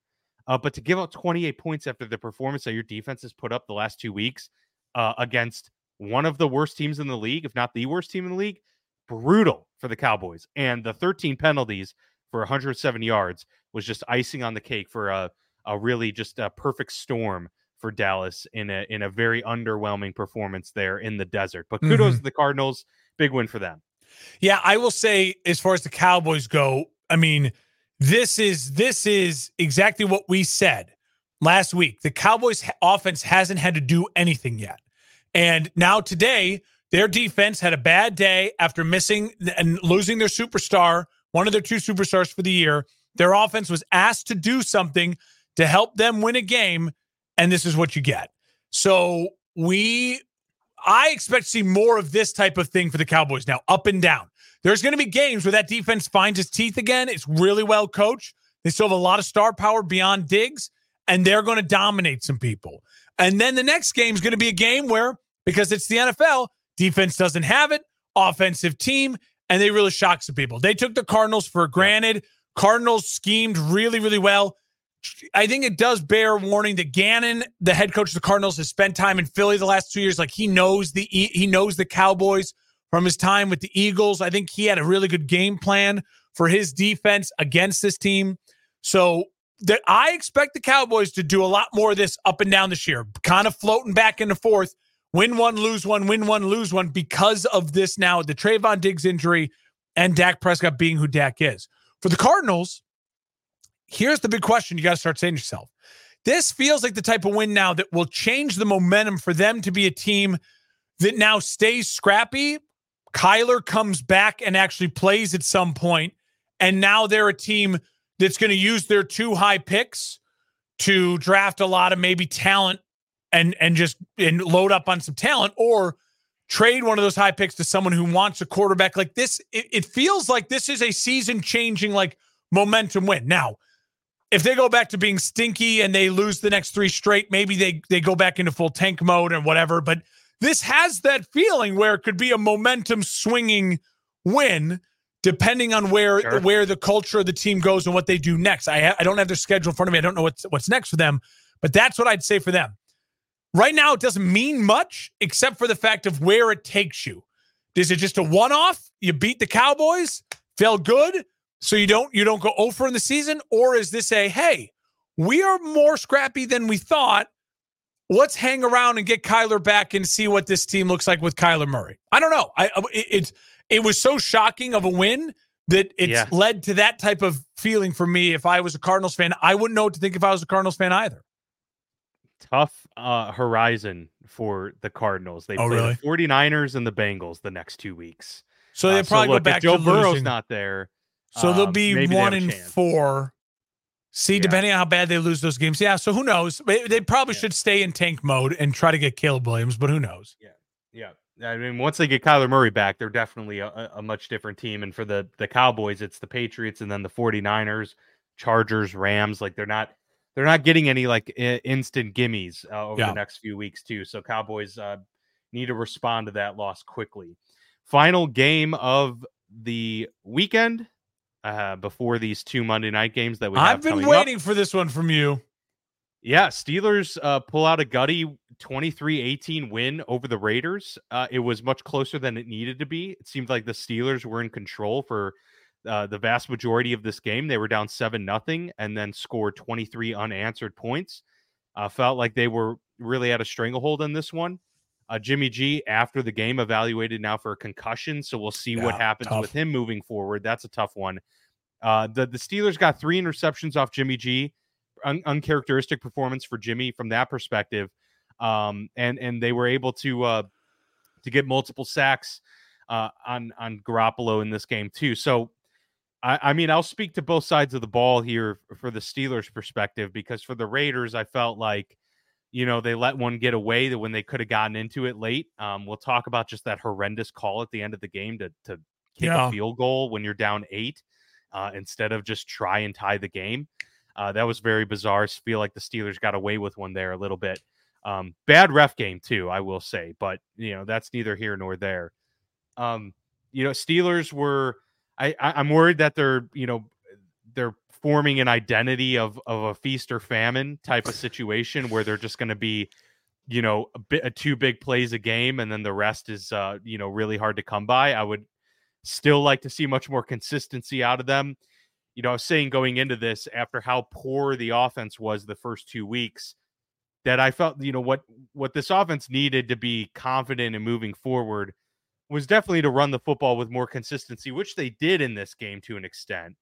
But to give up 28 points after the performance that your defense has put up the last 2 weeks against one of the worst teams in the league, if not the worst team in the league, brutal for the Cowboys. And the 13 penalties for 107 yards was just icing on the cake for a really just a perfect storm for Dallas in a very underwhelming performance there in the desert. But kudos to the Cardinals. Big win for them. Yeah, I will say, as far as the Cowboys go, I mean, this is exactly what we said last week. The Cowboys offense hasn't had to do anything yet. And now today, their defense had a bad day after missing and losing their superstar, one of their two superstars for the year. Their offense was asked to do something to help them win a game, and this is what you get. So I expect to see more of this type of thing for the Cowboys now, up and down. There's going to be games where that defense finds its teeth again. It's really well coached. They still have a lot of star power beyond Diggs, and they're going to dominate some people. And then the next game is going to be a game where, because it's the NFL, defense doesn't have it, offensive team, and they really shock some people. They took the Cardinals for granted. Cardinals schemed really, really well. I think it does bear warning that Gannon, the head coach of the Cardinals, has spent time in Philly the last 2 years. Like, he knows the Cowboys from his time with the Eagles. I think he had a really good game plan for his defense against this team. So that I expect the Cowboys to do a lot more of this up and down this year, kind of floating back and forth, win one, lose one, win one, lose one, because of this now, the Trayvon Diggs injury and Dak Prescott being who Dak is. For the Cardinals, here's the big question you got to start saying to yourself. This feels like the type of win now that will change the momentum for them to be a team that now stays scrappy. Kyler comes back and actually plays at some point, and now they're a team that's going to use their two high picks to draft a lot of maybe talent and load up on some talent, or trade one of those high picks to someone who wants a quarterback like this. It feels like this is a season-changing, like, momentum win. Now, if they go back to being stinky and they lose the next three straight, maybe they go back into full tank mode and whatever, but this has that feeling where it could be a momentum-swinging win depending on where the culture of the team goes and what they do next. I don't have their schedule in front of me. I don't know what's next for them, but that's what I'd say for them. Right now, it doesn't mean much except for the fact of where it takes you. Is it just a one-off? You beat the Cowboys, felt good, so you don't go 0 for in the season? Or is this a, hey, we are more scrappy than we thought, let's hang around and get Kyler back and see what this team looks like with Kyler Murray? I don't know. It was so shocking of a win that it's led to that type of feeling for me. If I was a Cardinals fan, I wouldn't know what to think if I was a Cardinals fan either. Tough horizon for the Cardinals. They play really? The 49ers and the Bengals the next 2 weeks. So they probably go back to Joe Burrow's not there. So they'll be 1-4. See, depending on how bad they lose those games. Yeah, so who knows? They probably should stay in tank mode and try to get Caleb Williams, but who knows? Yeah. I mean, once they get Kyler Murray back, they're definitely a much different team. And for the Cowboys, it's the Patriots and then the 49ers, Chargers, Rams. Like, they're not getting any like instant gimmies over the next few weeks too. So Cowboys need to respond to that loss quickly. Final game of the weekend before these two Monday night games that we have I've been waiting up. For this one from you. Yeah, Steelers pull out a gutty 23-18 win over the Raiders. It was much closer than it needed to be. It seemed like the Steelers were in control for the vast majority of this game. They were down 7-0 and then scored 23 unanswered points. Felt like they were really at a stranglehold in this one. Jimmy G, after the game, evaluated now for a concussion, so we'll see what happens with him moving forward. That's a tough one. The Steelers got 3 interceptions off Jimmy G. Uncharacteristic performance for Jimmy from that perspective, and they were able to get multiple sacks on Garoppolo in this game too. So, I mean, I'll speak to both sides of the ball here for the Steelers' perspective, because for the Raiders, I felt like, you know, they let one get away that when they could have gotten into it late. We'll talk about just that horrendous call at the end of the game to kick a field goal when you're down 8 instead of just try and tie the game. That was very bizarre. I feel like the Steelers got away with one there a little bit. Bad ref game too, I will say, but you know, that's neither here nor there. You know, Steelers were, I'm worried that they're, you know, they're forming an identity of a feast or famine type of situation where they're just going to be, you know, two big plays a game, and then the rest is, you know, really hard to come by. I would still like to see much more consistency out of them. You know, I was saying going into this, after how poor the offense was the first 2 weeks, that I felt, you know, what this offense needed to be confident in moving forward was definitely to run the football with more consistency, which they did in this game to an extent.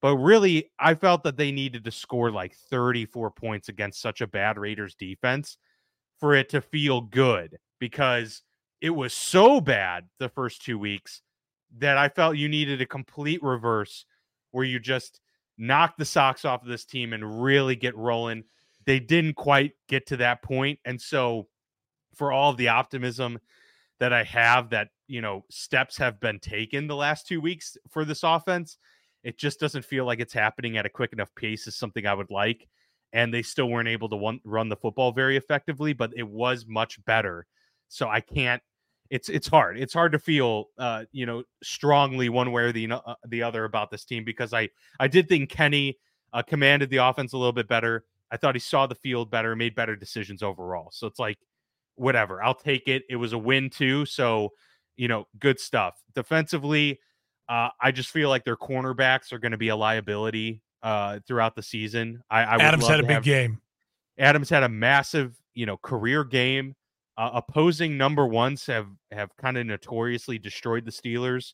But really, I felt that they needed to score like 34 points against such a bad Raiders defense for it to feel good, because it was so bad the first 2 weeks that I felt you needed a complete reverse where you just knock the socks off of this team and really get rolling. They didn't quite get to that point. And so for all of the optimism that I have that, you know, steps have been taken the last 2 weeks for this offense, it just doesn't feel like it's happening at a quick enough pace is something I would like. And they still weren't able to run the football very effectively, but it was much better. So I can't, it's hard. It's hard to feel, you know, strongly one way or the other about this team, because I did think Kenny commanded the offense a little bit better. I thought he saw the field better, made better decisions overall. So it's like, whatever, I'll take it. It was a win too. So, you know, good stuff. Defensively, I just feel like their cornerbacks are going to be a liability throughout the season. I Adams had a big game. Adams had a massive, you know, career game. Opposing number ones have kind of notoriously destroyed the Steelers,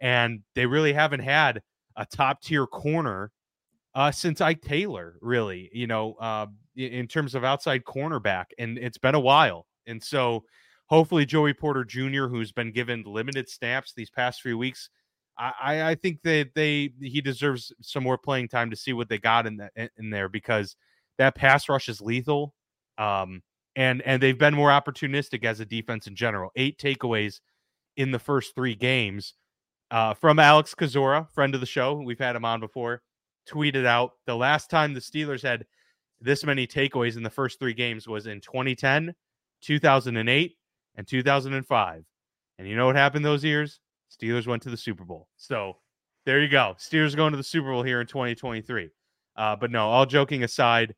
and they really haven't had a top tier corner since Ike Taylor, really, you know, in terms of outside cornerback, and it's been a while. And so hopefully Joey Porter Jr., who's been given limited snaps these past few weeks, I think that he deserves some more playing time to see what they got in there, because that pass rush is lethal. And they've been more opportunistic as a defense in general. 8 takeaways in the first 3 games from Alex Kazora, friend of the show. We've had him on before. Tweeted out the last time the Steelers had this many takeaways in the first 3 games was in 2010, 2008, and 2005. And you know what happened those years? Steelers went to the Super Bowl. So there you go. Steelers going to the Super Bowl here in 2023. But no, all joking aside,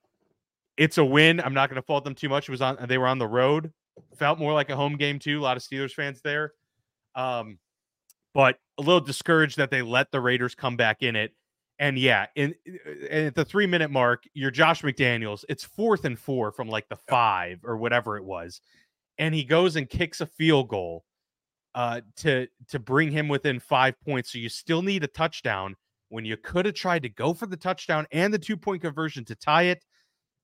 it's a win. I'm not going to fault them too much. They were on the road. Felt more like a home game too. A lot of Steelers fans there. But a little discouraged that they let the Raiders come back in it. And yeah, at the 3-minute mark, you're Josh McDaniels. It's 4th and 4 from like the 5 or whatever it was. And he goes and kicks a field goal to bring him within 5 points. So you still need a touchdown when you could have tried to go for the touchdown and the 2-point conversion to tie it.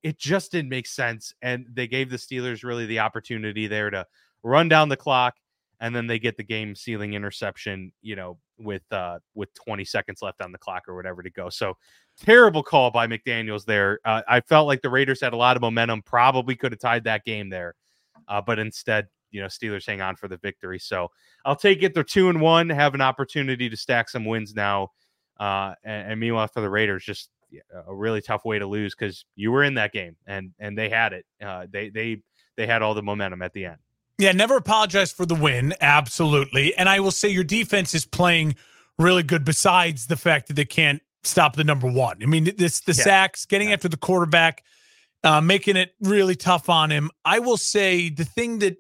It just didn't make sense. And they gave the Steelers really the opportunity there to run down the clock. And then they get the game sealing interception, you know, with 20 seconds left on the clock or whatever to go. So terrible call by McDaniels there. I felt like the Raiders had a lot of momentum, probably could have tied that game there. But instead, you know, Steelers hang on for the victory. So I'll take it. They're 2-1, have an opportunity to stack some wins now. And meanwhile for the Raiders, just a really tough way to lose, because you were in that game and they had it. They had all the momentum at the end. Yeah, never apologize for the win. Absolutely. And I will say your defense is playing really good, besides the fact that they can't stop the number one. I mean, sacks, getting after the quarterback, making it really tough on him. I will say the thing that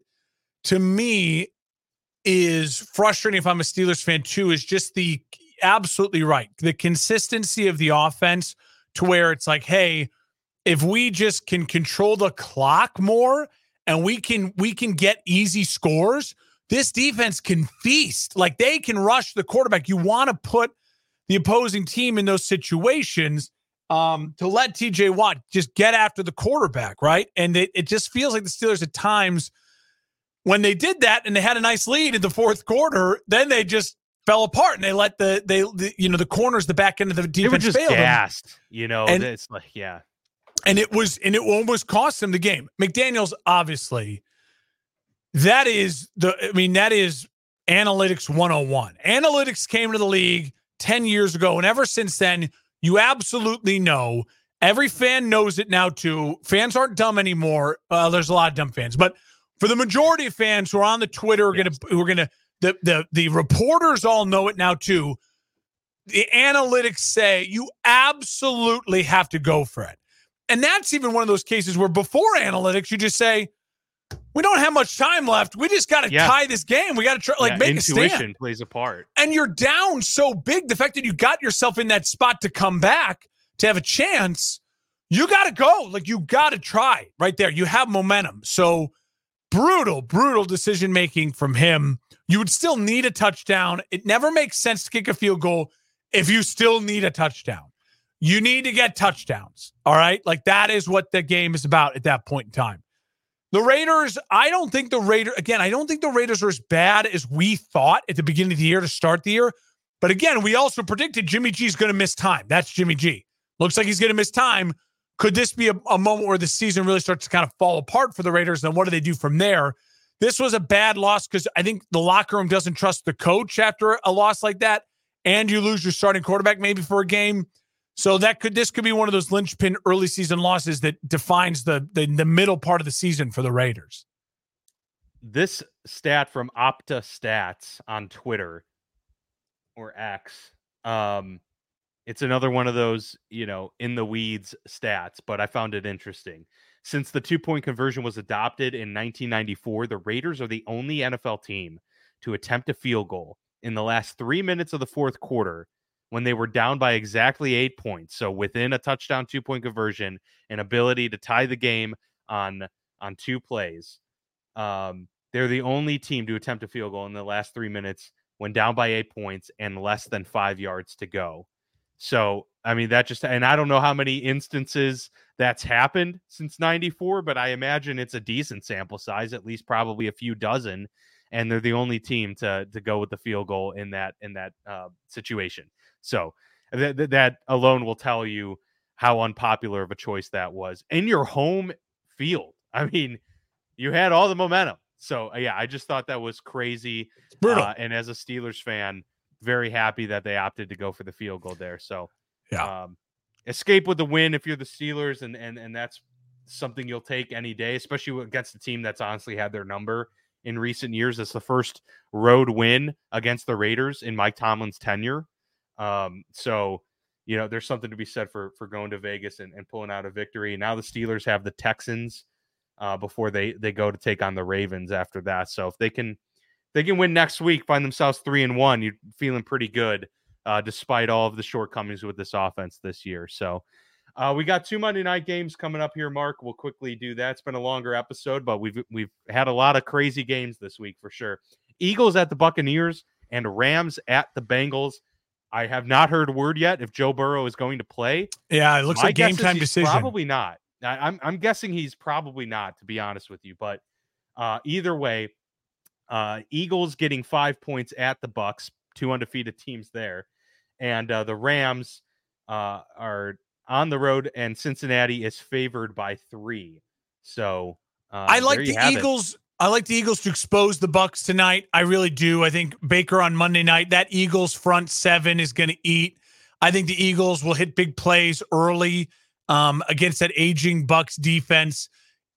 to me is frustrating if I'm a Steelers fan too is just the absolutely right. The consistency of the offense to where it's like, hey, if we just can control the clock more and we can get easy scores, this defense can feast. Like, they can rush the quarterback. You want to put the opposing team in those situations to let TJ Watt just get after the quarterback, right? And it just feels like the Steelers at times, when they did that and they had a nice lead in the fourth quarter, then they just fell apart and they let the corners, the back end of the defense, they were just gassed, you know, and it's like, yeah. And it almost cost them the game. McDaniels, obviously, that is analytics 101. Analytics came to the league 10 years ago, and ever since then, you absolutely know. Every fan knows it now, too. Fans aren't dumb anymore. There's a lot of dumb fans, but for the majority of fans who are on the Twitter, who are gonna, the reporters all know it now, too. the analytics say you absolutely have to go for it. And that's even one of those cases where before analytics, you just say, we don't have much time left. We just got to tie this game. We got to try, make a stand. Intuition plays a part. And you're down so big. The fact that you got yourself in that spot to come back, to have a chance, you got to go. You got to try right there. You have momentum. So brutal decision-making from him. You would still need a touchdown. It never makes sense to kick a field goal if you still need a touchdown. You need to get touchdowns, all right? That is what the game is about at that point in time. The Raiders, I don't think the Raiders are as bad as we thought at the beginning of the year to start the year. But again, we also predicted Jimmy G is going to miss time. That's Jimmy G. Looks like he's going to miss time. Could this be a moment where the season really starts to kind of fall apart for the Raiders? Then what do they do from there? This was a bad loss because I think the locker room doesn't trust the coach after a loss like that. And you lose your starting quarterback maybe for a game. So this could be one of those linchpin early season losses that defines the middle part of the season for the Raiders. This stat from Opta Stats on Twitter or X, it's another one of those, in the weeds stats, but I found it interesting. Since the 2-point conversion was adopted in 1994, the Raiders are the only NFL team to attempt a field goal in the last 3 minutes of the fourth quarter when they were down by exactly 8 points. So within a touchdown, 2-point conversion and ability to tie the game on two plays. They're the only team to attempt a field goal in the last 3 minutes when down by 8 points and less than 5 yards to go. So, that just, and I don't know how many instances that's happened since 94, but I imagine it's a decent sample size, at least probably a few dozen. And they're the only team to go with the field goal in that situation. So that alone will tell you how unpopular of a choice that was in your home field. You had all the momentum. So, yeah, I just thought that was crazy. Brutal. And as a Steelers fan, very happy that they opted to go for the field goal there. So, yeah. Escape with the win if you're the Steelers, and that's something you'll take any day, especially against a team that's honestly had their number in recent years. It's the first road win against the Raiders in Mike Tomlin's tenure. So, there's something to be said for going to Vegas and pulling out a victory. Now the Steelers have the Texans before they go to take on the Ravens after that. So if they can win next week, find themselves 3-1, you're feeling pretty good despite all of the shortcomings with this offense this year. So we got 2 Monday night games coming up here, Mark. We'll quickly do that. It's been a longer episode, but we've had a lot of crazy games this week for sure. Eagles at the Buccaneers and Rams at the Bengals. I have not heard word yet if Joe Burrow is going to play. Yeah, it looks like game time decision. Probably not. I'm guessing he's probably not, to be honest with you. But either way, Eagles getting 5 points at the Bucs, 2 undefeated teams there, and the Rams are on the road, and Cincinnati is favored by 3. So I like the Eagles. I like the Eagles to expose the Bucs tonight. I really do. I think Baker on Monday night, that Eagles front seven is going to eat. I think the Eagles will hit big plays early against that aging Bucs defense.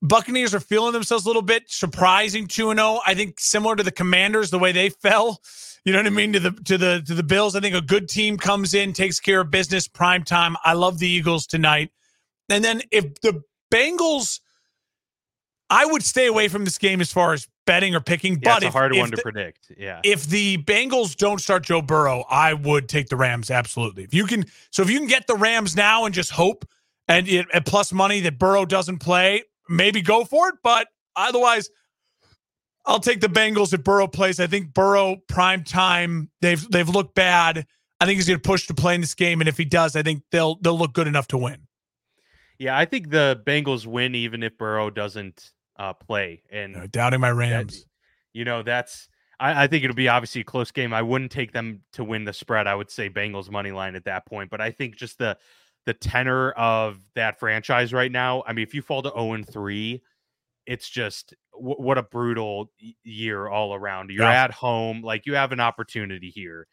Buccaneers are feeling themselves a little bit, surprising 2-0. I think similar to the Commanders, the way they fell, to the Bills. I think a good team comes in, takes care of business, prime time. I love the Eagles tonight. And then if the Bengals, I would stay away from this game as far as betting or picking. Yeah, but it's a hard one to predict. Yeah. If the Bengals don't start Joe Burrow, I would take the Rams. Absolutely. If you can get the Rams now and just hope and at plus money that Burrow doesn't play, maybe go for it. But otherwise, I'll take the Bengals if Burrow plays. I think Burrow prime time. They've looked bad. I think he's going to push to play in this game. And if he does, I think they'll look good enough to win. Yeah, I think the Bengals win even if Burrow doesn't play. And doubting my Rams. I think it'll be obviously a close game. I wouldn't take them to win the spread. I would say Bengals money line at that point. But I think just the tenor of that franchise right now. If you fall to 0-3, it's just what a brutal year all around. You're at home, you have an opportunity here,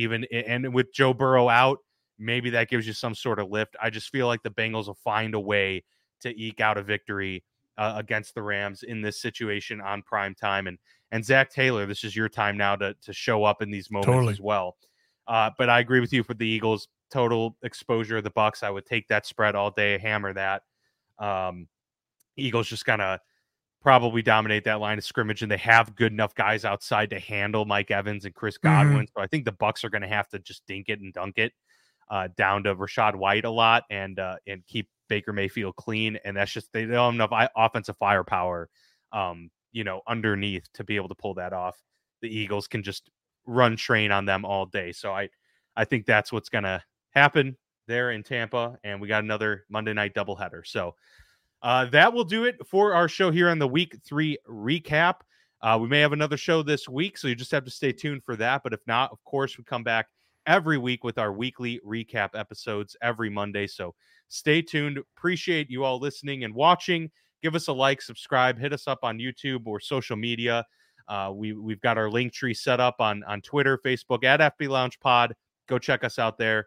and with Joe Burrow out. Maybe that gives you some sort of lift. I just feel like the Bengals will find a way to eke out a victory against the Rams in this situation on prime time. And Zach Taylor, this is your time now to show up in these moments as well. But I agree with you for the Eagles. Total exposure of the Bucs. I would take that spread all day, hammer that. Eagles just going to probably dominate that line of scrimmage, and they have good enough guys outside to handle Mike Evans and Chris Godwin. So I think the Bucs are going to have to just dink it and dunk it down to Rachaad White a lot and keep Baker Mayfield clean. And that's just, they don't have enough offensive firepower, underneath to be able to pull that off. The Eagles can just run train on them all day. So I think that's what's going to happen there in Tampa. And we got another Monday night doubleheader. So that will do it for our show here on the Week 3 recap. We may have another show this week, so you just have to stay tuned for that. But if not, of course, we come back every week with our weekly recap episodes every Monday. So stay tuned. Appreciate you all listening and watching. Give us a like, subscribe, hit us up on YouTube or social media. We've got our link tree set up on Twitter, Facebook, at FB Lounge Pod. Go check us out there,